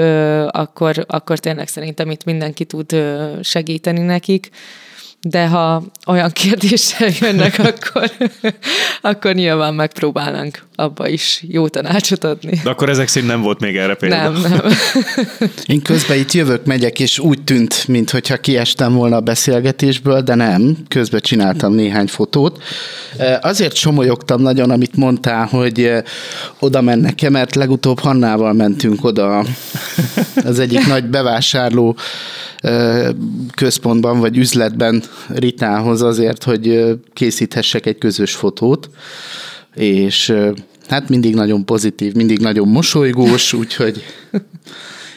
akkor, akkor tényleg szerintem itt mindenki tud segíteni nekik, de ha olyan kérdéssel jönnek, akkor, akkor nyilván megpróbálnánk abba is jó tanácsot adni. De akkor ezek szerint nem volt még erre példa. Nem, nem. Én közben itt jövök, megyek, és úgy tűnt, mintha kiestem volna a beszélgetésből, de nem. Közben csináltam néhány fotót. Azért somolyogtam nagyon, amit mondtál, hogy oda mennek-e, mert legutóbb Hannával mentünk oda az egyik nagy bevásárló központban, vagy üzletben Ritához azért, hogy készíthessek egy közös fotót, és hát mindig nagyon pozitív, mindig nagyon mosolygós, úgyhogy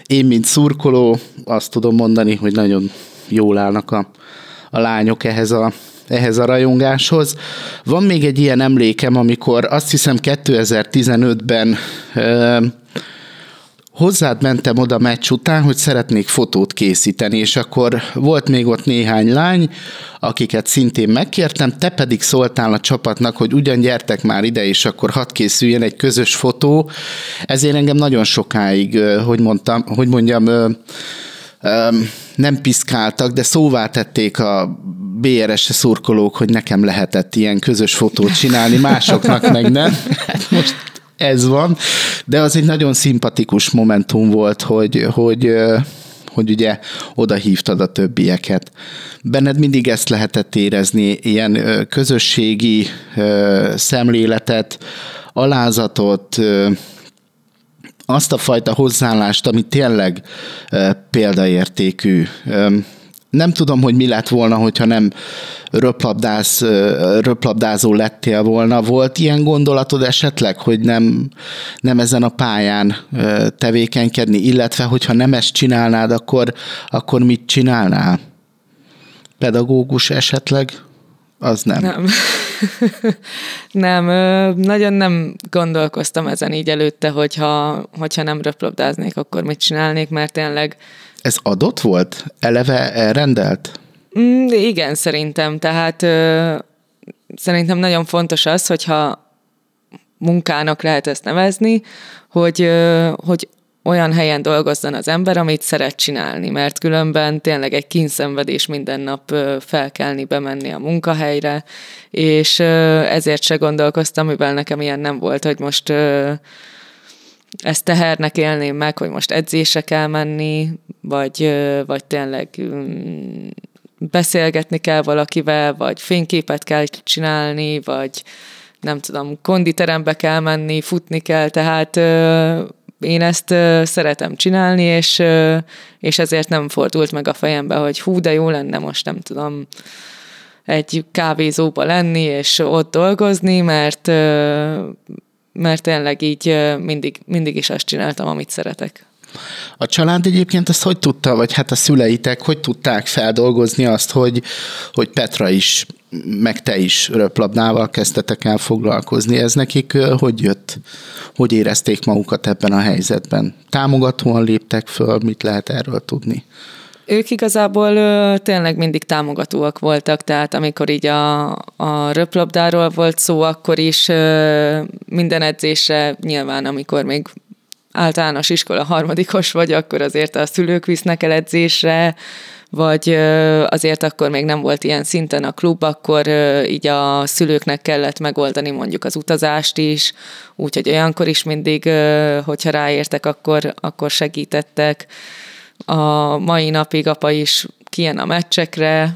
én, mint szurkoló, azt tudom mondani, hogy nagyon jól állnak a, a lányok ehhez a, ehhez a rajongáshoz. Van még egy ilyen emlékem, amikor azt hiszem kétezer-tizenötben ö, hozzád mentem oda meccs után, hogy szeretnék fotót készíteni, és akkor volt még ott néhány lány, akiket szintén megkértem, te pedig szóltál a csapatnak, hogy ugyan gyertek már ide, és akkor hadd készüljön egy közös fotó. Ezért engem nagyon sokáig, hogy, mondtam, hogy mondjam, nem piszkáltak, de szóvá tették a bé er es szurkolók, hogy nekem lehetett ilyen közös fotót csinálni, másoknak meg nem. Hát most ez van, de az egy nagyon szimpatikus momentum volt, hogy, hogy, hogy ugye oda hívtad a többieket. Benned mindig ezt lehetett érezni, ilyen közösségi szemléletet, alázatot, azt a fajta hozzáállást, ami tényleg példaértékű. Nem tudom, hogy mi lett volna, hogyha nem röplabdász, röplabdázó lettél volna. Volt ilyen gondolatod esetleg, hogy nem, nem ezen a pályán tevékenykedni, illetve hogyha nem ezt csinálnád, akkor, akkor mit csinálnál? Pedagógus esetleg? Az nem. Nem. nem, nagyon nem gondolkoztam ezen így előtte, hogyha, hogyha nem röplabdáznék, akkor mit csinálnék, mert tényleg... Ez adott volt? Eleve elrendelt? Mm, igen, szerintem. Tehát ö, szerintem nagyon fontos az, hogyha munkának lehet ezt nevezni, hogy, ö, hogy olyan helyen dolgozzon az ember, amit szeret csinálni, mert különben tényleg egy kínszenvedés minden nap felkelni, bemenni a munkahelyre, és ezért se gondolkoztam, mivel nekem ilyen nem volt, hogy most ezt tehernek élném meg, hogy most edzése kell menni, vagy, vagy tényleg beszélgetni kell valakivel, vagy fényképet kell csinálni, vagy nem tudom, konditerembe kell menni, futni kell, tehát... Én ezt ö, szeretem csinálni, és, ö, és ezért nem fordult meg a fejembe, hogy hú, de jó lenne most, nem tudom, egy kávézóba lenni, és ott dolgozni, mert, ö, mert tényleg így ö, mindig, mindig is azt csináltam, amit szeretek. A család egyébként ezt hogy tudta, vagy hát a szüleitek, hogy tudták feldolgozni azt, hogy, hogy Petra is, meg te is röplabdával kezdtetek el foglalkozni? Ez nekik hogy jött? Hogy érezték magukat ebben a helyzetben? Támogatóan léptek föl? Mit lehet erről tudni? Ők igazából ö, tényleg mindig támogatóak voltak, tehát amikor így a, a röplabdáról volt szó, akkor is ö, minden edzésre nyilván, amikor még általános iskola harmadikos vagy, akkor azért a szülők visznek el edzésre, vagy azért akkor még nem volt ilyen szinten a klub, akkor így a szülőknek kellett megoldani mondjuk az utazást is, úgyhogy olyankor is mindig, hogyha ráértek, akkor, akkor segítettek. A mai napig apa is kijön a meccsekre,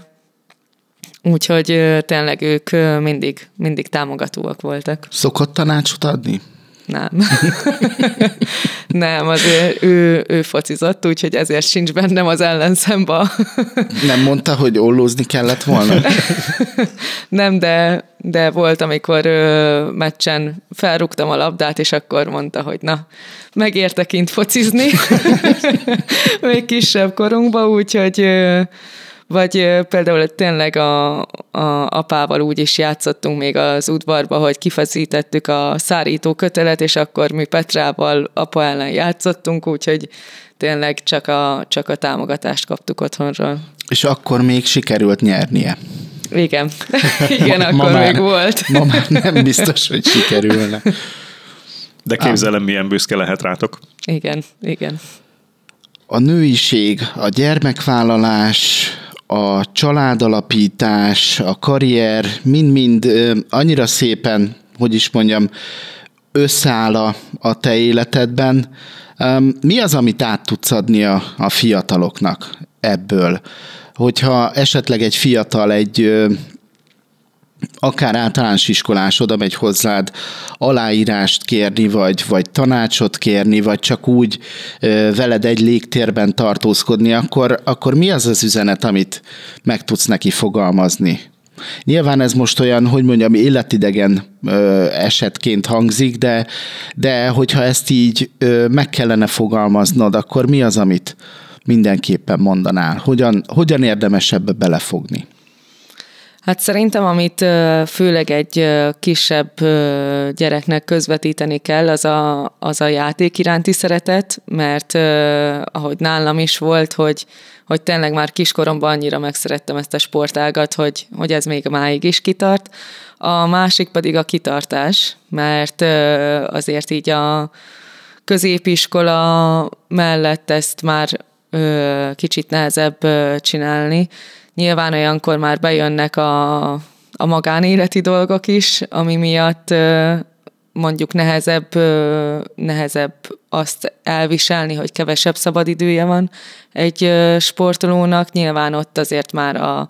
úgyhogy tényleg ők mindig, mindig támogatóak voltak. Szokott tanácsot adni? Nem. Nem, azért ő, ő focizott, úgyhogy ezért sincs bennem az ellenszemba. Nem mondta, hogy ollózni kellett volna? Nem, de, de volt, amikor ö, meccsen felrúgtam a labdát, és akkor mondta, hogy na, megérte kint focizni. Még kisebb korunkban, úgyhogy... Ö, Vagy például tényleg a, a apával úgy is játszottunk még az udvarba, hogy kifeszítettük a szárító kötelet, és akkor mi Petrával apa ellen játszottunk, úgyhogy tényleg csak a, csak a támogatást kaptuk otthonról. És akkor még sikerült nyernie? Igen. Igen, ma, akkor ma még már, volt. Ma már nem biztos, hogy sikerülne. De képzelem, milyen büszke lehet rátok. Igen, igen. A nőiség, a gyermekvállalás... a családalapítás, a karrier, mind-mind annyira szépen, hogy is mondjam, összeáll a, a te életedben. Mi az, amit át tudsz adni a, a fiataloknak ebből? Hogyha esetleg egy fiatal egy akár általános iskolás oda megy hozzád aláírást kérni, vagy, vagy tanácsot kérni, vagy csak úgy veled egy légtérben tartózkodni, akkor, akkor mi az az üzenet, amit meg tudsz neki fogalmazni? Nyilván ez most olyan, hogy mondjam, életidegen ö, esetként hangzik, de, de hogyha ezt így ö, meg kellene fogalmaznod, akkor mi az, amit mindenképpen mondanál? Hogyan, hogyan érdemes ebbe belefogni? Hát szerintem, amit főleg egy kisebb gyereknek közvetíteni kell, az a, az a játék iránti szeretet, mert ahogy nálam is volt, hogy, hogy tényleg már kiskoromban annyira megszerettem ezt a sportágat, hogy, hogy ez még máig is kitart. A másik pedig a kitartás, mert azért így a középiskola mellett ezt már kicsit nehezebb csinálni. Nyilván olyankor már bejönnek a, a magánéleti dolgok is, ami miatt mondjuk nehezebb, nehezebb azt elviselni, hogy kevesebb szabadidője van egy sportolónak. Nyilván ott azért már a,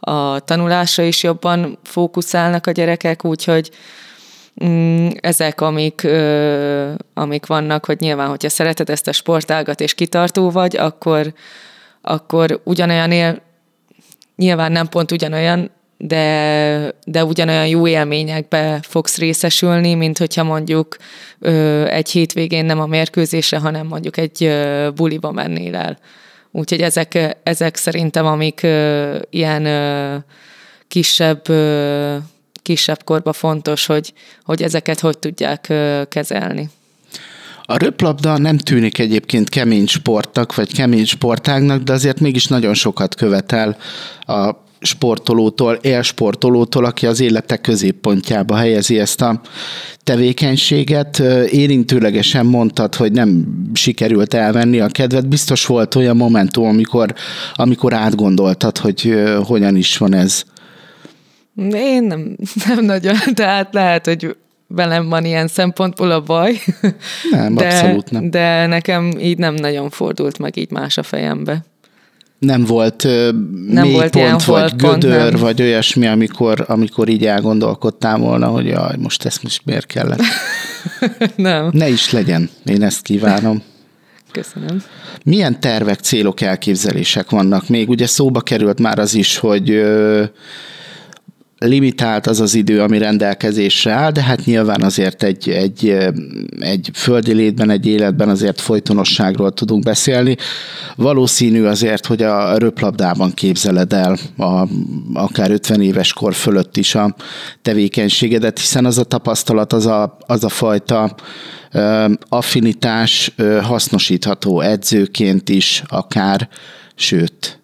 a tanulásra is jobban fókuszálnak a gyerekek, úgyhogy ezek, amik, amik vannak, hogy nyilván, hogyha szereted ezt a sportágat és kitartó vagy, akkor, akkor ugyanolyan él, nyilván nem pont ugyanolyan, de, de ugyanolyan jó élményekbe fogsz részesülni, mint hogyha mondjuk ö, egy hétvégén nem a mérkőzésre, hanem mondjuk egy ö, buliba mennél el. Úgyhogy ezek, ezek szerintem, amik ö, ilyen ö, kisebb, ö, kisebb korban fontos, hogy, hogy ezeket hogy tudják ö, kezelni. A röplabda nem tűnik egyébként kemény sportnak, vagy kemény sportágnak, de azért mégis nagyon sokat követel a sportolótól, élsportolótól, aki az élete középpontjába helyezi ezt a tevékenységet. Érintőlegesen mondtad, hogy nem sikerült elvenni a kedved. Biztos volt olyan momentum, amikor, amikor átgondoltad, hogy hogyan is van ez? Én nem, nem nagyon, tehát lehet, hogy velem van ilyen szempontból a baj. Nem, de, abszolút nem. De nekem így nem nagyon fordult meg így más a fejembe. Nem volt nem mély volt pont, vagy gödör, pont, vagy olyasmi, amikor, amikor így elgondolkodtál volna, hogy jaj, most ezt most miért kellett. Nem. Ne is legyen. Én ezt kívánom. Köszönöm. Milyen tervek, célok, elképzelések vannak még? Ugye szóba került már az is, hogy limitált az az idő, ami rendelkezésre áll, de hát nyilván azért egy, egy, egy földi létben, egy életben azért folytonosságról tudunk beszélni. Valószínű azért, hogy a röplabdában képzeled el a, akár ötven éves kor fölött is a tevékenységedet, hiszen az a tapasztalat, az a, az a fajta affinitás hasznosítható edzőként is akár, sőt,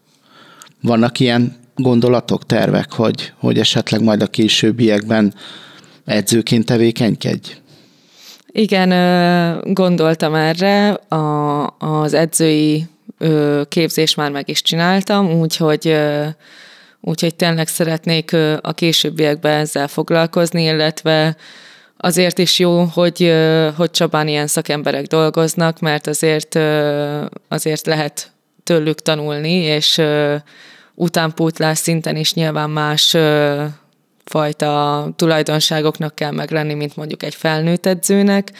vannak ilyen gondolatok, tervek, hogy, hogy esetleg majd a későbbiekben edzőként tevékenykedj? Igen, gondoltam erre. A, az edzői képzést már meg is csináltam, úgyhogy, úgyhogy tényleg szeretnék a későbbiekben ezzel foglalkozni, illetve azért is jó, hogy, hogy Csabán ilyen szakemberek dolgoznak, mert azért, azért lehet tőlük tanulni, és utánpótlás szinten is nyilván más ö, fajta tulajdonságoknak kell meglenni, mint mondjuk egy felnőtt edzőnek.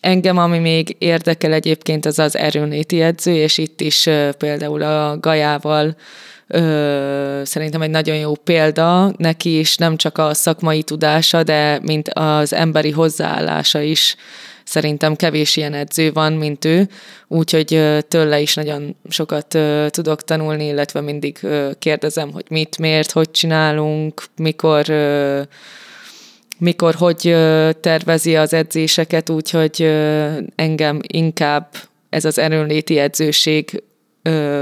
Engem, ami még érdekel egyébként, az az erőnléti edző, és itt is ö, például a Gajával ö, szerintem egy nagyon jó példa. Neki is nem csak a szakmai tudása, de mint az emberi hozzáállása is. Szerintem kevés ilyen edző van, mint ő, úgyhogy tőle is nagyon sokat tudok tanulni, illetve mindig kérdezem, hogy mit, miért, hogy csinálunk, mikor, mikor hogy tervezi az edzéseket, úgyhogy engem inkább ez az erőnléti edzőség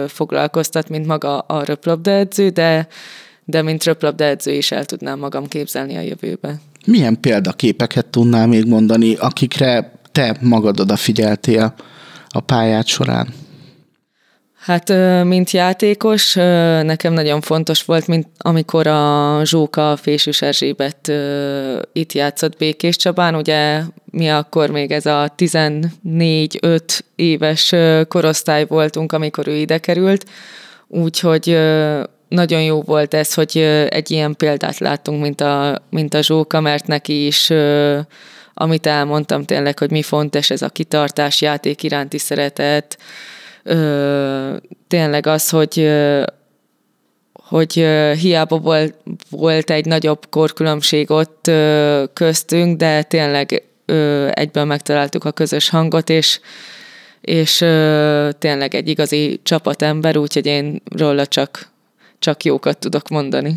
foglalkoztat, mint maga a röplabda edző, de, de mint röplabda edző is el tudnám magam képzelni a jövőben. Milyen példaképeket tudnál még mondani, akikre te magad odafigyeltél a pályád során? Hát, mint játékos, nekem nagyon fontos volt, mint amikor a Zsóka Fésűs Erzsébet itt játszott Békéscsabán. Ugye mi akkor még ez a tizennégy-öt éves korosztály voltunk, amikor ő ide került, úgyhogy nagyon jó volt ez, hogy egy ilyen példát láttunk, mint a, mint a Zsóka, mert neki is, amit elmondtam tényleg, hogy mi fontos ez a kitartás, játék iránti szeretet, tényleg az, hogy, hogy hiába volt, volt egy nagyobb korkülönbség ott köztünk, de tényleg egyben megtaláltuk a közös hangot, és, és tényleg egy igazi csapatember, úgyhogy én róla csak, csak jókat tudok mondani.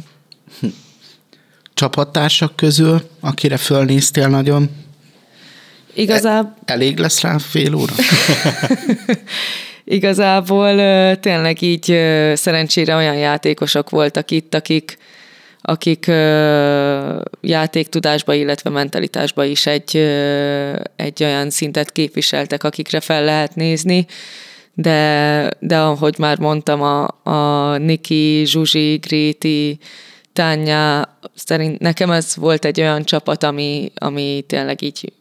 Hm. Csapattársak közül, akire fölnéztél nagyon? Igazából... Elég lesz rá fél óra? Igazából tényleg így szerencsére olyan játékosok voltak itt, akik, akik játéktudásba, illetve mentalitásba is egy, egy olyan szintet képviseltek, akikre fel lehet nézni, de, de ahogy már mondtam, a, a Niki, Zsuzsi, Gréti, Tanya, szerint nekem ez volt egy olyan csapat, ami, ami tényleg így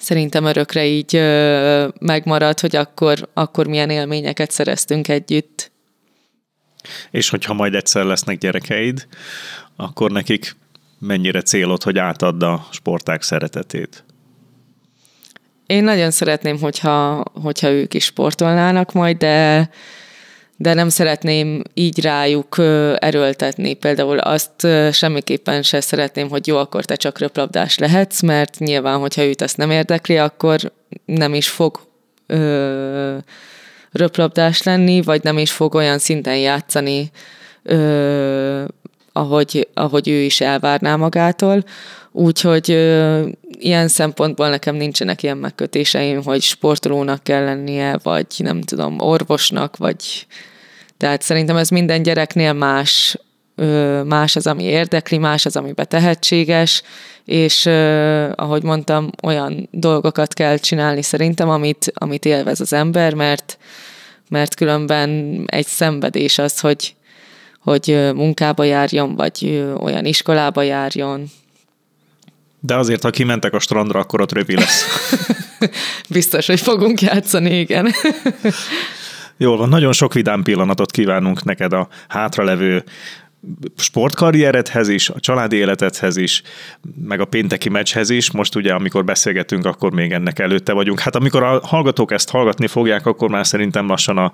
szerintem örökre így ö, megmarad, hogy akkor, akkor milyen élményeket szereztünk együtt. És hogyha majd egyszer lesznek gyerekeid, akkor nekik mennyire célod, hogy átadd a sportág szeretetét? Én nagyon szeretném, hogyha, hogyha ők is sportolnának majd, de, de nem szeretném így rájuk erőltetni. Például azt semmiképpen se szeretném, hogy jó, akkor te csak röplabdás lehetsz, mert nyilván, hogyha őt ezt nem érdekli, akkor nem is fog ö, röplabdás lenni, vagy nem is fog olyan szinten játszani, ö, ahogy, ahogy ő is elvárná magától. Úgyhogy ö, ilyen szempontból nekem nincsenek ilyen megkötéseim, hogy sportolónak kell lennie, vagy nem tudom, orvosnak, vagy... Tehát szerintem ez minden gyereknél más, más az, ami érdekli, más az, amiben tehetséges, és ahogy mondtam, olyan dolgokat kell csinálni szerintem, amit, amit élvez az ember, mert, mert különben egy szenvedés az, hogy, hogy munkába járjon, vagy olyan iskolába járjon. De azért, ha kimentek a strandra, akkor ott rövi lesz. Biztos, hogy fogunk játszani, igen. Jól van, nagyon sok vidám pillanatot kívánunk neked a hátralevő sportkarrieredhez is, a családi életedhez is, meg a pénteki meccshez is. Most ugye, amikor beszélgetünk, akkor még ennek előtte vagyunk. Hát amikor a hallgatók ezt hallgatni fogják, akkor már szerintem lassan a,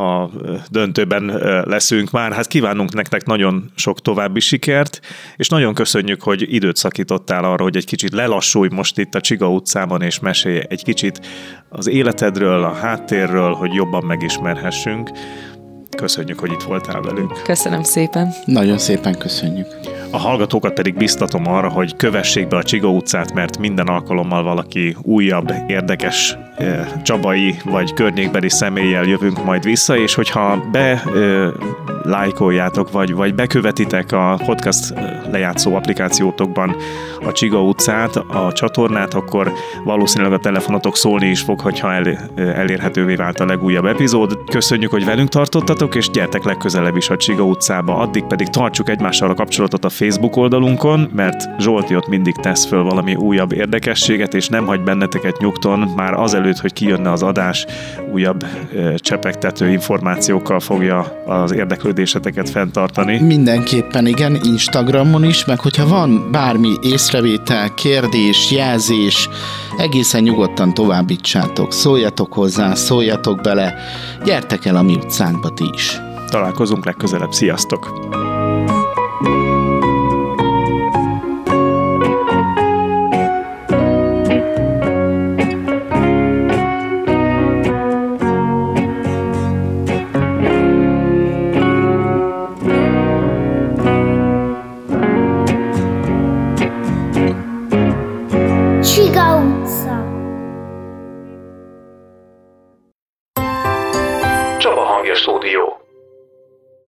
a döntőben leszünk már. Hát kívánunk nektek nagyon sok további sikert, és nagyon köszönjük, hogy időt szakítottál arra, hogy egy kicsit lelassulj most itt a Csiga utcában, és mesélj egy kicsit az életedről, a háttérről, hogy jobban megismerhessünk. Köszönjük, hogy itt voltál velünk. Köszönöm szépen. Nagyon szépen köszönjük. A hallgatókat pedig biztatom arra, hogy kövessék be a Csiga utcát, mert minden alkalommal valaki újabb, érdekes eh, csabai vagy környékbeli személlyel jövünk majd vissza, és hogyha belájkoljátok, eh, vagy, vagy bekövetitek a podcast lejátszó applikációtokban a Csiga utcát, a csatornát, akkor valószínűleg a telefonotok szólni is fog, hogyha el, elérhetővé vált a legújabb epizód. Köszönjük, hogy velünk tartottatok, és gyertek legközelebb is a Csiga utcába, addig pedig tartsuk egymással a kapcsolatot a Facebook oldalunkon, mert Zsolti ott mindig tesz föl valami újabb érdekességet, és nem hagy benneteket nyugton, már azelőtt, hogy kijönne az adás, újabb e, csepegtető információkkal fogja az érdeklődéseteket fenntartani. Mindenképpen igen, Instagramon is, meg hogyha van bármi észrevétel, kérdés, jelzés, egészen nyugodtan továbbítsátok, szóljatok hozzá, szóljatok bele, gyertek el a mi utcánkba ti is. Találkozunk legközelebb, sziasztok!